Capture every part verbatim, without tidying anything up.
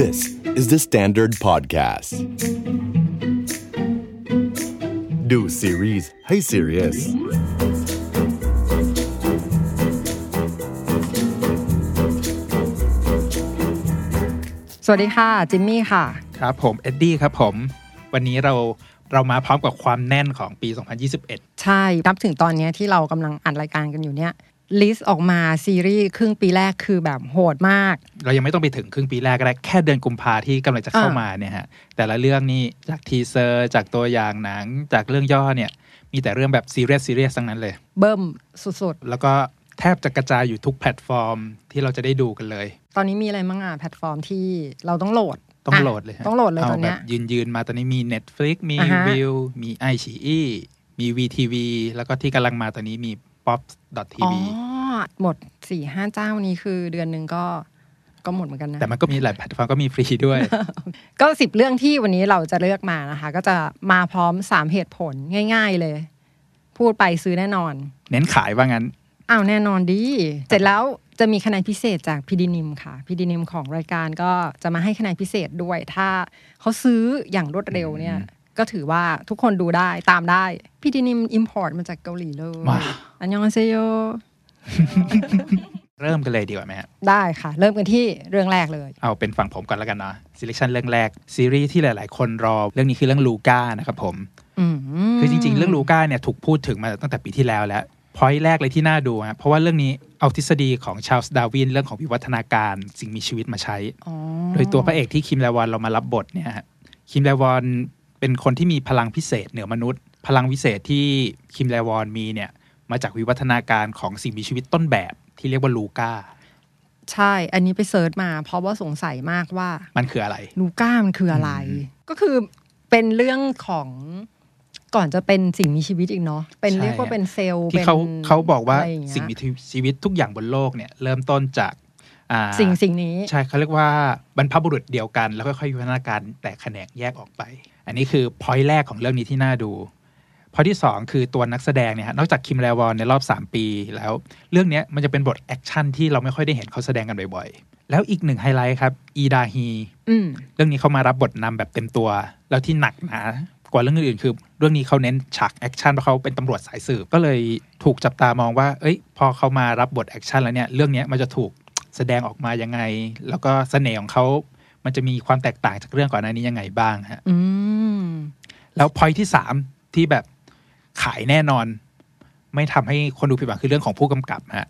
This is the Standard Podcast. ดูซีรีส์ให้ serious สวัสดีค่ะจิมมี่ค่ะครับผมเอ็ดดี้ครับผมวันนี้เราเรามาพร้อมกับความแน่นของปีสองพันยี่สิบเอ็ดใช่นับถึงตอนนี้ที่เรากำลังอัดรายการกันอยู่เนี่ยลิสต์ออกมาซีรีส์ครึ่งปีแรกคือแบบโหดมากเรายังไม่ต้องไปถึงครึ่งปีแรกก็ได้แค่เดือนกุมภาที่กำลังจะเข้ามาเนี่ยฮะแต่ละเรื่องนี่จากทีเซอร์จากตัวอย่างหนังจากเรื่องย่อเนี่ยมีแต่เรื่องแบบซีเรียสซีเรียสทั้งนั้นเลยเบิ่มสุดๆแล้วก็แทบจะกระจายอยู่ทุกแพลตฟอร์มที่เราจะได้ดูกันเลยตอนนี้มีอะไรบ้างอ่ะแพลตฟอร์มที่เราต้องโหลดต้องโหลดเลยต้องโหลดเลยตอนนี้ยืนยืนมาตอนนี้มี Netflix มี Viu มี ไอ ซี อี มี วี ที วี แล้วก็ที่กำลังมาตอนนี้มี ป๊อป ดอท ที วี อ๋อหมด สี่ห้า เจ้านี้คือเดือนนึงก็ก็หมดเหมือนกันนะแต่มันก็มีหลายแพลตฟอร์มก็มีฟรีด้วย ก็สิบเรื่องที่วันนี้เราจะเลือกมานะคะก็จะมาพร้อมสามเหตุผลง่ายๆเลยพูดไปซื้อแน่นอนเน้นขายว่างั้นอ้าวแน่นอนดีเสร็จแล้วจะมีคะแนนพิเศษจากพี่ดินิมค่ะพี่ดินิมของรายการก็จะมาให้คะแนนพิเศษด้วยถ้าเขาซื้ออย่างรวดเร็วเนี่ยก็ถือว่าทุกคนดูได้ตามได้พี่ดินิมอิมพอร์ตมาจากเกาหลีเลยอันยองเซโย เริ่มกันเลยดีกว่าไหมครับได้ค่ะเริ่มกันที่เรื่องแรกเลยเอาเป็นฝั่งผมก่อนแล้วกันเนาะ selection เรื่องแรกซีรีส์ที่หลายๆคนรอเรื่องนี้คือเรื่องลูก้านะครับผมคือจริงๆเรื่องลูก้าเนี่ยถูกพูดถึงมาตั้งแต่ปีที่แล้วแล้วพอยต์แรกเลยที่น่าดูฮะเพราะว่าเรื่องนี้เอาทฤษฎีของชาร์ลส์ดาร์วินเรื่องของวิวัฒนาการสิ่งมีชีวิตมาใช้โดยตัวพระเอกที่คิมแลวอนเรามารับบทเนี่ยฮะคิมแลวอนเป็นคนที่มีพลังพิเศษเหนือมนุษย์พลังวิเศษที่คิมแลวอนมีเนี่ยมาจากวิวัฒนาการของสิ่งมีชีวิตต้นแบบที่เรียกว่าลูก้าใช่อันนี้ไปเสิร์ชมาเพราะว่าสงสัยมากว่ามันคืออะไรลูก้ามันคืออะไรก็คือเป็นเรื่องของก่อนจะเป็นสิ่งมีชีวิตอีกเนาะเป็นเรียกว่าเป็นเซลล์ที่เขาเขาบอกว่าสิ่งมีชีวิตทุกอย่างบนโลกเนี่ยเริ่มต้นจากสิ่งสิ่งนี้ใช่เขาเรียกว่าบรรพบุรุษเดียวกันแล้วค่อยๆวิวัฒนาการแตกแขนงแยกออกไปอันนี้คือ point แรกของเรื่องนี้ที่น่าดูpoint ที่สองคือตัวนักแสดงเนี่ยฮะนอกจากคิมแลวอนในรอบสามปีแล้วเรื่องนี้มันจะเป็นบทแอคชั่นที่เราไม่ค่อยได้เห็นเขาแสดงกันบ่อยๆแล้วอีกหนึ่งไฮไลท์ครับอีดาฮีเรื่องนี้เขามารับบทนำแบบเต็มตัวแล้วที่หนักหนากว่าเรื่องอื่นๆคือเรื่องนี้เขาเน้นฉากแอคชั่นเพราะเขาเป็นตำรวจสายสืบก็เลยถูกจับตามองว่าเอ้ยพอเขามารับบทแอคชั่นแล้วเนี่ยเรื่องนี้มันจะถูกแสดงออกมายังไงแล้วก็เสน่ห์ของเขามันจะมีความแตกต่างจากเรื่องก่อนหน้านี้ยังไงบ้างฮะแล้ว point ที่สามที่แบบขายแน่นอนไม่ทำให้คนดูผิดหวังคือเรื่องของผู้กำกับฮะ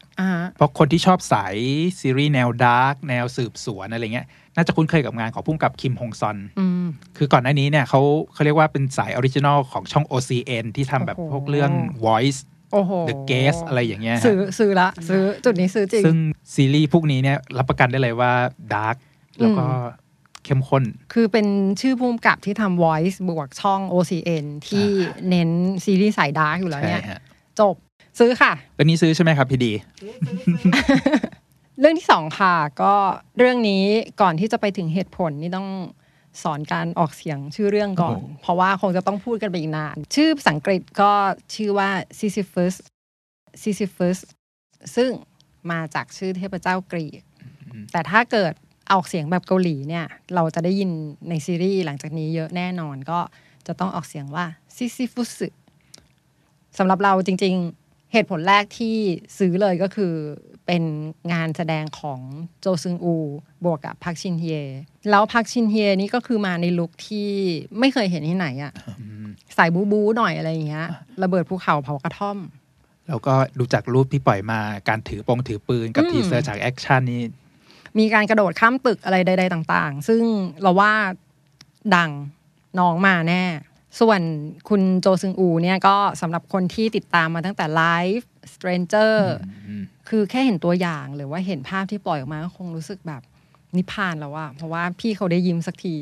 เพราะคนที่ชอบสายซีรีส์แนวดาร์กแนวสืบสวนอะไรเงี้ยน่าจะคุ้นเคยกับงานของผู้กำกับคิมฮงซอนคือก่อนหน้านี้เนี่ยเขาเขาเรียกว่าเป็นสายออริจินอลของช่อง โอ ซี เอ็น ที่ทำแบบพวกเรื่อง Voice The Guest อะไรอย่างเงี้ยซื้อซื้อละซื้อจุดนี้ซื้อจริงซึ่งซีรีส์พวกนี้เนี่ยรับประกันได้เลยว่าดาร์กแล้วก็เข้มข้นคือเป็นชื่อผู้กำกับที่ทำ Voice บวกช่อง โอ ซี เอ็น ที่เน้นซีรีส์สายดาร์กอยู่แล้วเนี่ยจบซื้อค่ะเป็นนี้ซื้อใช่ไหมครับพี่ดีเรื่องที่สองค่ะก็เรื่องนี้ก่อนที่จะไปถึงเหตุผลนี่ต้องสอนการออกเสียงชื่อเรื่องก่อนเพราะว่าคงจะต้องพูดกันไปอีกนานชื่อภาษาอังกฤษก็ชื่อว่า Sisyphus Sisyphus ซึ่งมาจากชื่อเทพเจ้ากรีกแต่ถ้าเกิดออกเสียงแบบเกาหลีเนี่ยเราจะได้ยินในซีรีส์หลังจากนี้เยอะแน่นอนก็จะต้องออกเสียงว่า Sisyphusสำหรับเราจริงๆเหตุผลแรกที่ซื้อเลยก็คือเป็นงานแสดงของโจซึงอูบวกกับพักชินเฮแล้วพักชินเฮนี่ก็คือมาในลุคที่ไม่เคยเห็นที่ไหนอ่ะใส่บู๊บู๊หน่อยอะไรอย่างเงี้ยระเบิดภูเขาเผากระท่อมแล้วก็ดูจากรูปที่ปล่อยมาการถือปงถือปืนกับทีเซอร์จากแอคชั่นนี่มีการกระโดดข้ามตึกอะไรใดๆต่างๆซึ่งเราว่าดังน้องมาแน่ส่วนคุณโจซึงอูเนี่ยก็สำหรับคนที่ติดตามมาตั้งแต่ Live Stranger คือแค่เห็นตัวอย่างหรือว่าเห็นภาพที่ปล่อยออกมาก็คงรู้สึกแบบนิพพานแล้วอะเพราะว่าพี่เขาได้ยิ้มสักที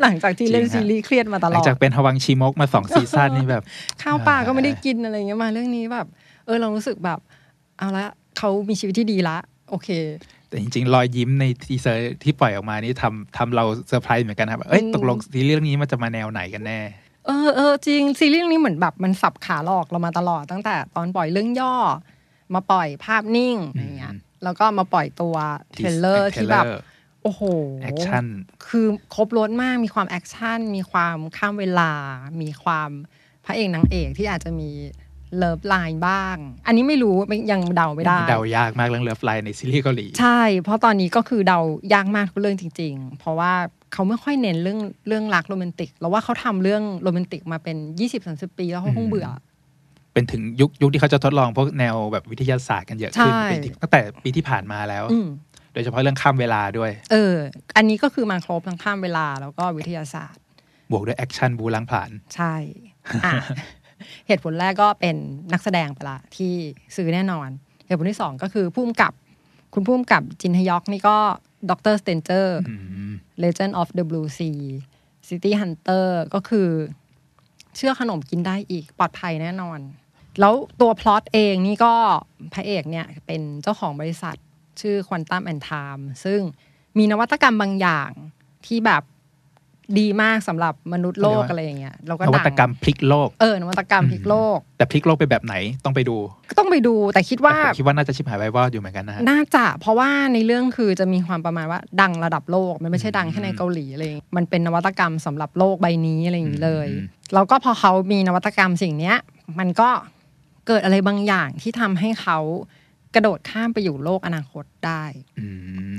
หลังจากที่เล่นซีรีส์เครียดมาตลอดหลังจากเป็นฮวังชีมกมาสองซีซั่นนี่แบบ ข้าวปลาก็ไม่ได้กินอะไรเงี้ยมาเรื่องนี้แบบเออเรารู้สึกแบบเอาละเขามีชีวิตที่ดีละโอเคแต่จริงๆรอยยิ้มในทีเซอร์ที่ปล่อยออกมานี่ทำทำเราเซอร์ไพรส์เหมือนกันครับเอ้ยตกลงซีรีส์เรื่องนี้มันจะมาแนวไหนกันแน่เออเออจริงซีรีส์เรื่องนี้เหมือนแบบมันสับขาหลอกเรามาตลอดตั้งแต่ตอนปล่อยเรื่องย่อมาปล่อยภาพนิ่งอะไรเงี้ยแล้วก็มาปล่อยตัวเทรลเลอร์ที่แบบ โอ้โหแอคชั่นคือครบรสมากมีความแอคชั่นมีความข้ามเวลามีความพระเอกนางเอกที่อาจจะมีเลิฟไลน์บ้างอันนี้ไม่รู้ยังเดาไม่ได้เดายากมากเรื่องเลิฟไลน์ในซีรีส์เกาหลีใช่เพราะตอนนี้ก็คือเดายากมากทุกเรื่องจริงๆเพราะว่าเขาไม่ค่อยเน้นเรื่องเรื่องรักโรแมนติกแล้วว่าเขาทำเรื่องโรแมนติกมาเป็น ยี่สิบถึงสามสิบ ปีแล้วเขาคงเบื่อเป็นถึงยุคยุคที่เขาจะทดลองพวกแนวแบบวิทยาศาสตร์กันเยอะขึ้นตั้งแต่ปีที่ผ่านมาแล้วโดยเฉพาะเรื่องข้ามเวลาด้วยเอออันนี้ก็คือมาครบทั้งข้ามเวลาแล้วก็วิทยาศาสตร์บวกด้วยแอคชั่นบูล้างผลาญใช่ เหตุผลแรกก็เป็นนักแสดงไปละที่ซื้อแน่นอนเหตุผลที่สองก็คือผู้กำกับคุณผู้กำกับจินฮยอกนี่ก็ด็อกเตอร์สเตนเจอร์ Legend of the Blue Sea City Hunter ก็คือเชื่อขนมกินได้อีกปลอดภัยแน่นอนแล้วตัวพล็อตเองนี่ก็พระเอกเนี่ยเป็นเจ้าของบริษัทชื่อ Quantum and Time ซึ่งมีนวัตกรรมบางอย่างที่แบบดีมากสำหรับมนุษย์โลกอะไรอย่างเงี้ยเราก็นวัตกรรมพลิกโลกเออนวัตกรรมพลิกโลกแต่พลิกโลกไปแบบไหนต้องไปดูต้องไปดูแต่คิดว่าคิดว่าน่าจะชิบหายไว้ว่าอยู่เหมือนกันนะน่าจะเพราะว่าในเรื่องคือจะมีความประมาณว่าดังระดับโลกมันไม่ใช่ดังแค่ในเกาหลีอะไรมันเป็นนวัตกรรมสำหรับโลกใบนี้อะไรอย่างนี้เลยแล้วก็พอเขามีนวัตกรรมสิ่งนี้มันก็เกิดอะไรบางอย่างที่ทำให้เขากระโดดข้ามไปอยู่โลกอนาคตได้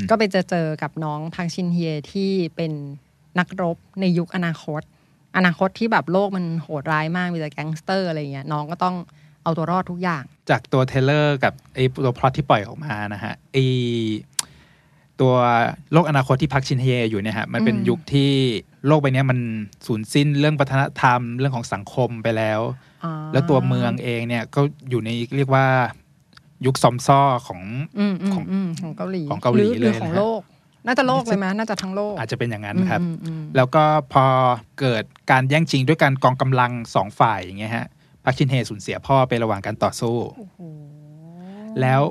ก็ไปเจอเจอกับน้องพังชินเฮที่เป็นนักรบในยุคอนาคตอนาคตที่แบบโลกมันโหดร้ายมากมีแต่แก๊งสเตอร์อะไรเงี้ยน้องก็ต้องเอาตัวรอดทุกอย่างจากตัวเทเลอร์กับไอ้ตัวพล็อตที่ปล่อยออกมานะฮะไอ้ตัวโลกอนาคตที่พักชินเฮอยู่เนี่ยฮะมันเป็นยุคที่โลกใบนี้มันสูญสิ้นเรื่องวัฒนธรรมเรื่องของสังคมไปแล้วแล้วตัวเมืองเองเนี่ยก็อยู่ในเรียกว่ายุคซอมซ่อของของของเกาหลีของเกาหลีเลยของโลกน่าจะโลกเลยมั้ยน่าจะทั้งโลกอาจจะเป็นอย่างนั้นครับแล้วก็พอเกิดการแย่งชิงด้วยการกองกำลังสองฝ่ายอย่างเงี้ยฮะพักชินเฮสูญเสียพ่อไประหว่างการต่อสู้แล้ว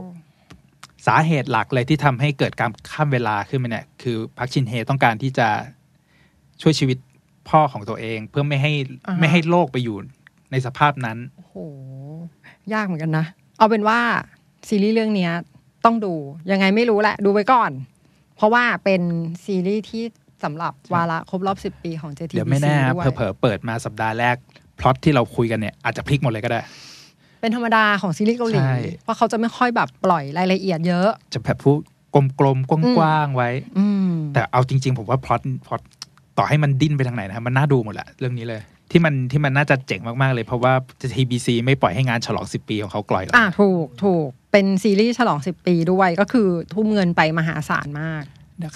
สาเหตุหลักเลยที่ทำให้เกิดการข้ามเวลาขึ้นมาเนี่ยคือพักชินเฮต้องการที่จะช่วยชีวิตพ่อของตัวเองเพื่อไม่ให้ไม่ให้โลกไปอยู่ในสภาพนั้นโอ้โหยากเหมือนกันนะเอาเป็นว่าซีรีส์เรื่องนี้ต้องดูยังไงไม่รู้แหละดูไปก่อนเพราะว่าเป็นซีรีส์ที่สำหรับวาระครบรอบสิบปีของ เจ ที บี ซี ด้วยเดี๋ยวไม่แน่เผลอๆเปิดมาสัปดาห์แรกพล็อตที่เราคุยกันเนี่ยอาจจะพลิกหมดเลยก็ได้เป็นธรรมดาของซีรีส์เกาหลีเพราะเขาจะไม่ค่อยแบบปล่อยรายละเอียดเยอะจะแบบพูดกลมๆกว้างๆไว้แต่เอาจริงๆผมว่าพล็อตพล็อตต่อให้มันดิ้นไปทางไหนนะมันน่าดูหมดแหละเรื่องนี้เลยที่มันที่มันน่าจะเจ๋งมากๆเลยเพราะว่า เจ ที บี ซี ไม่ปล่อยให้งานฉลองสิบปีของเขากล่อยหรอกอ่ะถูกถูกเป็นซีรีส์ฉลองสิบปีด้วยก็คือทุ่มเงินไปมหาศาลมาก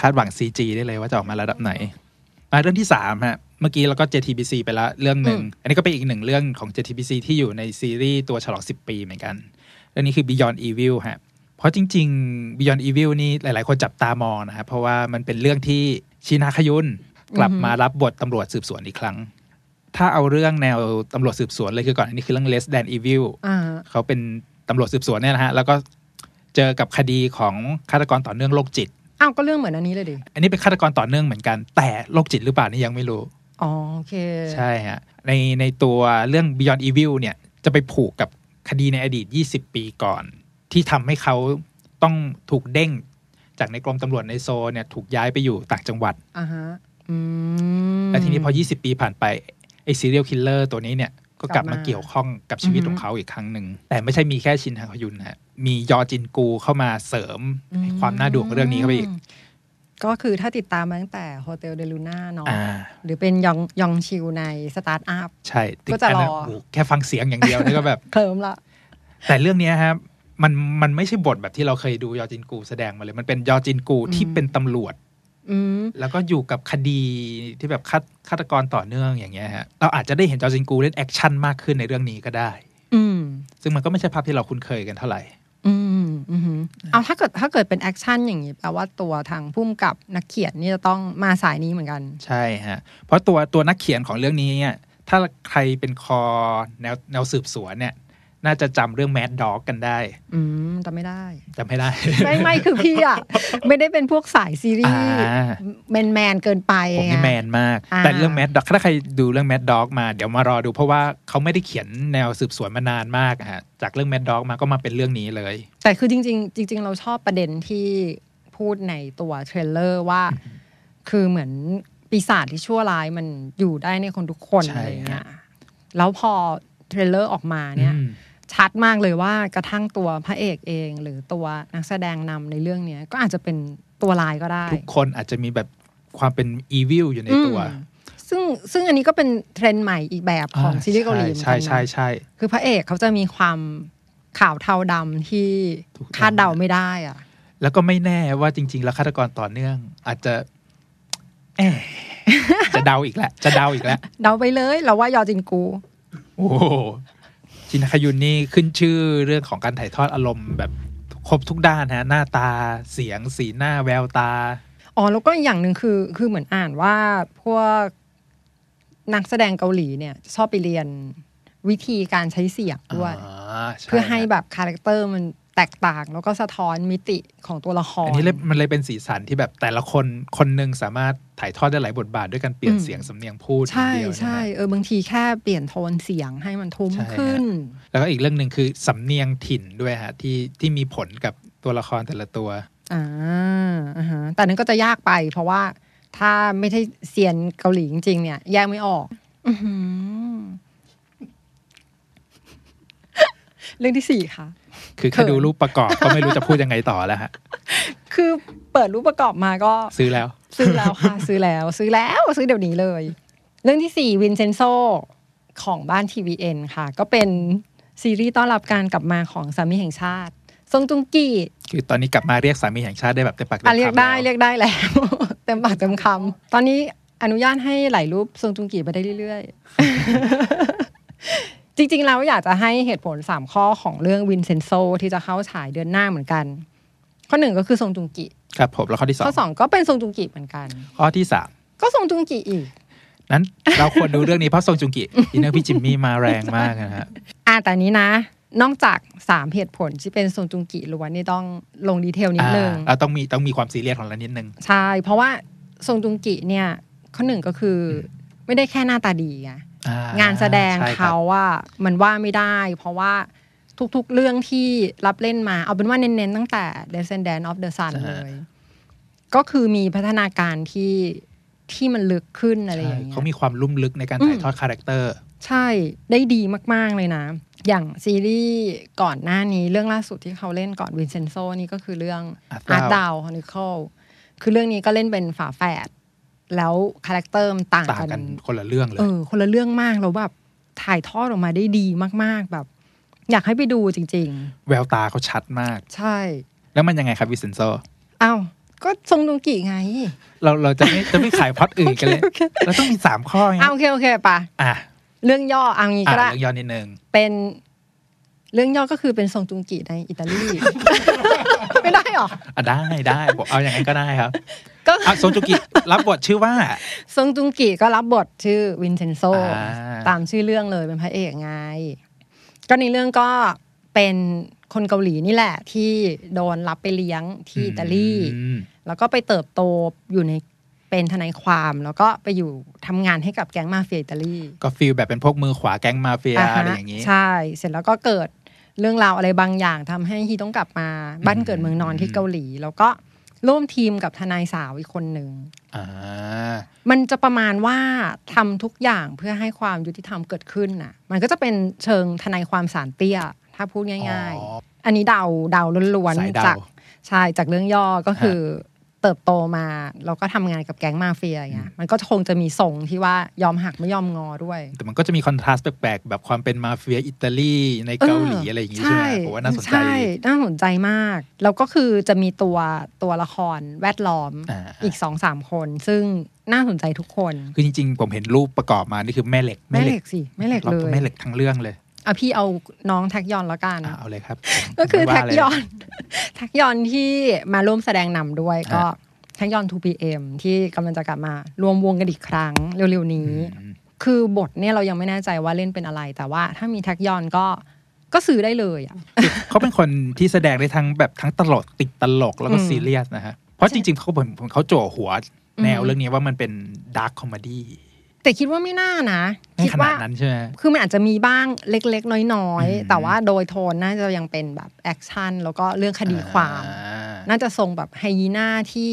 คาดหวัง ซี จี ได้เลยว่าจะออกมาระดับไหนมาเรื่องที่สามฮะเมื่อกี้เราก็ เจ ที บี ซี ไปละเรื่องนึงอันนี้ก็เป็นอีกหนึ่งเรื่องของ เจ ที บี ซี ที่อยู่ในซีรีส์ตัวฉลองสิบปีเหมือนกันเรื่องนี้คือ Beyond Evil ฮะเพราะจริงๆ Beyond Evil นี่หลายๆคนจับตามองนะฮะเพราะว่ามันเป็นเรื่องที่ชินฮาคยุนกลับมารับบทตำรวจสืบสวนอีกครั้งถ้าเอาเรื่องแนวตำรวจสืบสวนเลยคือก่อนอันนี้คือเรื่อง Less Than Evil เขาเป็นตำรวจสืบสวนเนี่ยนะฮะแล้วก็เจอกับคดีของฆาตกรต่อเนื่องโรคจิตอ้าวก็เรื่องเหมือนอันนี้เลยดิอันนี้เป็นฆาตกรต่อเนื่องเหมือนกันแต่โรคจิตหรือเปล่านี่ยังไม่รู้อ๋อโอเคใช่ฮะในในตัวเรื่อง Beyond Evil เนี่ยจะไปผูกกับคดีในอดีตยี่สิบปีก่อนที่ทำให้เขาต้องถูกเด้งจากในกรมตำรวจในโซลเนี่ยถูกย้ายไปอยู่ต่างจังหวัดอ่าฮะอืมแล้วทีนี้พอยี่สิบปีผ่านไปไอ้ serial killer ตัวนี้เนี่ยก็กลับมาเกี่ยวข้องกับชีวิตของเขาอีกครั้งหนึ่งแต่ไม่ใช่มีแค่ชินฮาคยุนฮะมียอจินกูเข้ามาเสริมให้ความน่าดูของเรื่องนี้เข้าไปอีกก็คือถ้าติดตามมาตั้งแต่ Hotel Del Luna เนาะหรือเป็นยองยองชิวใน Start Up ใช่ก็จะรอแค่ฟังเสียงอย่างเดียวนี่ก็แบบเคลิ้มละแต่เรื่องนี้ครับมันมันไม่ใช่บทแบบที่เราเคยดูยอจินกูแสดงมาเลยมันเป็นยอจินกูที่เป็นตำรวจแล้วก็อยู่กับคดีที่แบบฆาตกรต่อเนื่องอย่างเงี้ยฮะเราอาจจะได้เห็นจอจินกูเล่นแอคชั่นมากขึ้นในเรื่องนี้ก็ได้ซึ่งมันก็ไม่ใช่ภาพที่เราคุ้นเคยกันเท่าไหร่เอาถ้าเกิดถ้าเกิดเป็นแอคชั่นอย่างนี้แปลว่าตัวทางผู้กำกับนักเขียนนี่จะต้องมาสายนี้เหมือนกันใช่ฮะเพราะตัวตัวนักเขียนของเรื่องนี้เนี่ยถ้าใครเป็นคอแนวแนวสืบสวนเนี่ยน่าจะจำเรื่องแมดด็อกกันได้อืมจำไม่ได้จำไม่ได้ไม่ไม่คือพี่อ่ะไม่ได้เป็นพวกสายซีรีส์แมนแมนเกินไปผมนี่แมนมากแต่เรื่องแมดด็อกถ้าใครดูเรื่องแมดด็อกมาเดี๋ยวมารอดูเพราะว่าเขาไม่ได้เขียนแนวสืบสวนมานานมากฮะจากเรื่องแมดด็อกมาก็มาเป็นเรื่องนี้เลยแต่คือจริงๆจริงๆเราชอบประเด็นที่ พูดในตัวเทรลเลอร์ว่าคือเหมือนปีศาจที่ชั่วร้ายมันอยู่ได้ในคนทุกคนอะไรเงี้ยแล้วพอเทรลเลอร์ออกมาเนี่ยชัดมากเลยว่ากระทั่งตัวพระเอกเองหรือตัวนักแสดงนำในเรื่องนี้ก็อาจจะเป็นตัวร้ายก็ได้ทุกคนอาจจะมีแบบความเป็นอีวิลอยู่ในตัวซึ่งซึ่งอันนี้ก็เป็นเทรนด์ใหม่อีกแบบของซีรีส์เกาหลีใช่ใช่ใช่คือพระเอกเขาจะมีความขาวเทาดำที่คาดเดาไม่ได้อะแล้วก็ไม่แน่ว่าจริงๆแล้วฆาตกรต่อเนื่องอาจจะจะเดาอีกแล้วจะเดาอีกแล้วเดาไปเลยเราว่ายอจินกูโอ้ชินคายุนนี่ขึ้นชื่อเรื่องของการถ่ายทอดอารมณ์แบบครบทุกด้านฮะหน้าตาเสียงสีหน้าแววตาอ๋อแล้วก็อย่างหนึ่งคือคือเหมือนอ่านว่าพวกนักแสดงเกาหลีเนี่ยชอบไปเรียนวิธีการใช้เสียงด้วยเพื่อให้แบบคาแรคเตอร์มันแตกต่างแล้วก็สะท้อนมิติของตัวละครอันนี้มันเลยเป็นสีสันที่แบบแต่ละคนคนนึงสามารถถ่ายทอดได้หลายบทบาทด้วยการเปลี่ยนเสียงสำเนียงพูดใช่ใช่เออบางทีแค่เปลี่ยนโทนเสียงให้มันทุ้มขึ้นแล้วก็อีกเรื่องนึงคือสำเนียงถิ่นด้วยฮะที่ที่มีผลกับตัวละครแต่ละตัวอ่าอ่าฮะแต่นั้นก็จะยากไปเพราะว่าถ้าไม่ใช่เซียนเกาหลีจริงๆเนี่ยแยกไม่ออกอือหือเรื่องที่สี่ค่ะคือแค่ดูรูปประกอบก็ไม่รู้จะพูดยังไงต่อแล้วฮะคือเปิดรูปประกอบมาก็ซื้อแล้วซื้อแล้วค่ะซื้อแล้วซื้อแล้วซื้อเดี๋ยวนี้เลยเรื่องที่สี่วินเซนโซของบ้าน ที วี เอ็น ค่ะก็เป็นซีรีส์ต้อนรับการกลับมาของสามีแห่งชาติซงจุงกีคือตอนนี้กลับมาเรียกสามีแห่งชาติได้แบบเต็มปากเต็มคำเรียกได้เรียกได้แล้วเต็มปากเต็มคำตอนนี้อนุญาตให้ไหลรูปซงจุงกีไปได้เรื่อยๆจริงๆแล้วอยากจะให้เหตุผลสามข้อของเรื่องวินเซนโซที่จะเข้าฉายเดือนหน้าเหมือนกันข้อหนึ่งก็คือซงจุงกิครับผมแล้วข้อที่สองข้อสองก็เป็นซงจุงกิเหมือนกันข้อที่สามก็ซงจุงกิอีกนั้นเราควรดูเรื่องนี้เพราะซงจุงกิที่นักพี่จิมมี่มาแรงมากนะฮะอ่ะแต่นี้นะนอกจากสามเหตุผลที่เป็นซงจุงกิล้วนนี่ต้องลงดีเทลนิดนึงอ่าต้องมีต้องมีความซีเรียสของเรานิดนึงใช่เพราะว่าซงจุงกิเนี่ยข้อหนึ่งก็คือไม่ได้แค่หน้าตาดีไงงานแสดงเขาว่ามันว่าไม่ได้เพราะว่าทุกๆเรื่องที่รับเล่นมาเอาเป็นว่าเน้นๆตั้งแต่ Descendant of the Sun เลยก็คือมีพัฒนาการที่ที่มันลึกขึ้นอะไรอย่างเงี้ยเขามีความลุ่มลึกในการถ่ายทอดคาแรคเตอร์ใช่ได้ดีมากๆเลยนะอย่างซีรีส์ก่อนหน้านี้เรื่องล่าสุดที่เขาเล่นก่อน Vincenzo นี่ก็คือเรื่อง Art Thou Chronicle คือเรื่องนี้ก็เล่นเป็นฝาแฝดแล้วคาแรคเตอร์มันต่างกันคนละเรื่องเลยเออคนละเรื่องมากแล้วแบบถ่ายทอดออกมาได้ดีมากๆแบบอยากให้ไปดูจริงๆแววตาเขาชัดมากใช่แล้วมันยังไงครับวินเซนโซอ้าวก็ทรงดุงกี่ไงเราเราจะไม่จะไม่ขายพล็อตอื่นกันเลยเราต้องมีสามข้ออ้าวโอเคโอเคป่ะอ่ะเรื่องย่อเอางี้ก็ได้เรื่องย่อนิดนึงเป็นเรื่องย่อก็คือเป็นทรงจุงกิในอิตาลีไม่ได้หรออ่ะได้ได้เอาอย่างนั้นก็ได้ครับก็ซงจุงกิรับบทชื่อว่าซงจุงกิก็รับบทชื่อวินเซนโซตามชื่อเรื่องเลยเป็นพระเอกไงก็ในเรื่องก็เป็นคนเกาหลีนี่แหละที่โดนรับไปเลี้ยงที่อิตาลีแล้วก็ไปเติบโตอยู่ในเป็นทนายความแล้วก็ไปอยู่ทำงานให้กับแก๊งมาเฟียอิตาลีก็ฟีลแบบเป็นพวกมือขวาแก๊งมาเฟียอะไรอย่างนี้ใช่เสร็จแล้วก็เกิดเรื่องราวอะไรบางอย่างทำให้ฮีต้องกลับมาบ้านเกิดเมืองนอนที่เกาหลีแล้วก็ร่วมทีมกับทนายสาวอีกคนหนึ่งมันจะประมาณว่าทำทุกอย่างเพื่อให้ความยุติธรรมเกิดขึ้นน่ะมันก็จะเป็นเชิงทนายความศาลเตี้ยถ้าพูดง่ายๆอันนี้เดาเดาล้วนๆจากใช่จากเรื่องย่อก็คือเติบโตมาแล้วก็ทำงานกับแก๊งมาเฟียอย่างเงี้ยมันก็คงจะมีทรงที่ว่ายอมหักไม่ยอมงอด้วยแต่มันก็จะมีคอนทราสต์แปลกๆแบบความเป็นมาเฟียอิตาลีในเกาหลีอะไรอย่างงี้ใช่ผมว่าน่าสนใจใช่น่าสนใจมากแล้วก็คือจะมีตัวตัวละครแวดล้อมอีก สองสาม คนซึ่งน่าสนใจทุกคนคือจริงๆผมเห็นรูปประกอบมานี่คือแม่เหล็กแม่เหล็กสิแม่เหล็กเลยแม่เหล็กทั้งเรื่องเลยอ่ะพี่เอาน้องแท็กยอนแล้วกันเอาเลยครับก็คือแท็กยอนแท็กยอนที่มาร่วมแสดงนำด้วยก็แท็กยอน ทู พี เอ็ม ที่กำลังจะกลับมารวมวงกันอีกครั้งเร็วๆนี้คือบทเนี่ยเรายังไม่แน่ใจว่าเล่นเป็นอะไรแต่ว่าถ้ามีแท็กยอนก็ก็ซื้อได้เลยอ่ะเขาเป็นคนที่แสดงได้ทั้งแบบทั้งตลกติดตลกแล้วก็ซีเรียสนะฮะเพราะจริงๆเขาผมเขาโจ่หัวแนวเรื่องนี้ว่ามันเป็นดาร์คคอมเมดี้แต่คิดว่าไม่น่านะคิดว่าคือมันอาจจะมีบ้างเล็กๆน้อยๆแต่ว่าโดยโทนน่าจะยังเป็นแบบแอคชั่นแล้วก็เรื่องคดีความ น่าจะทรงแบบไฮยีน่าที่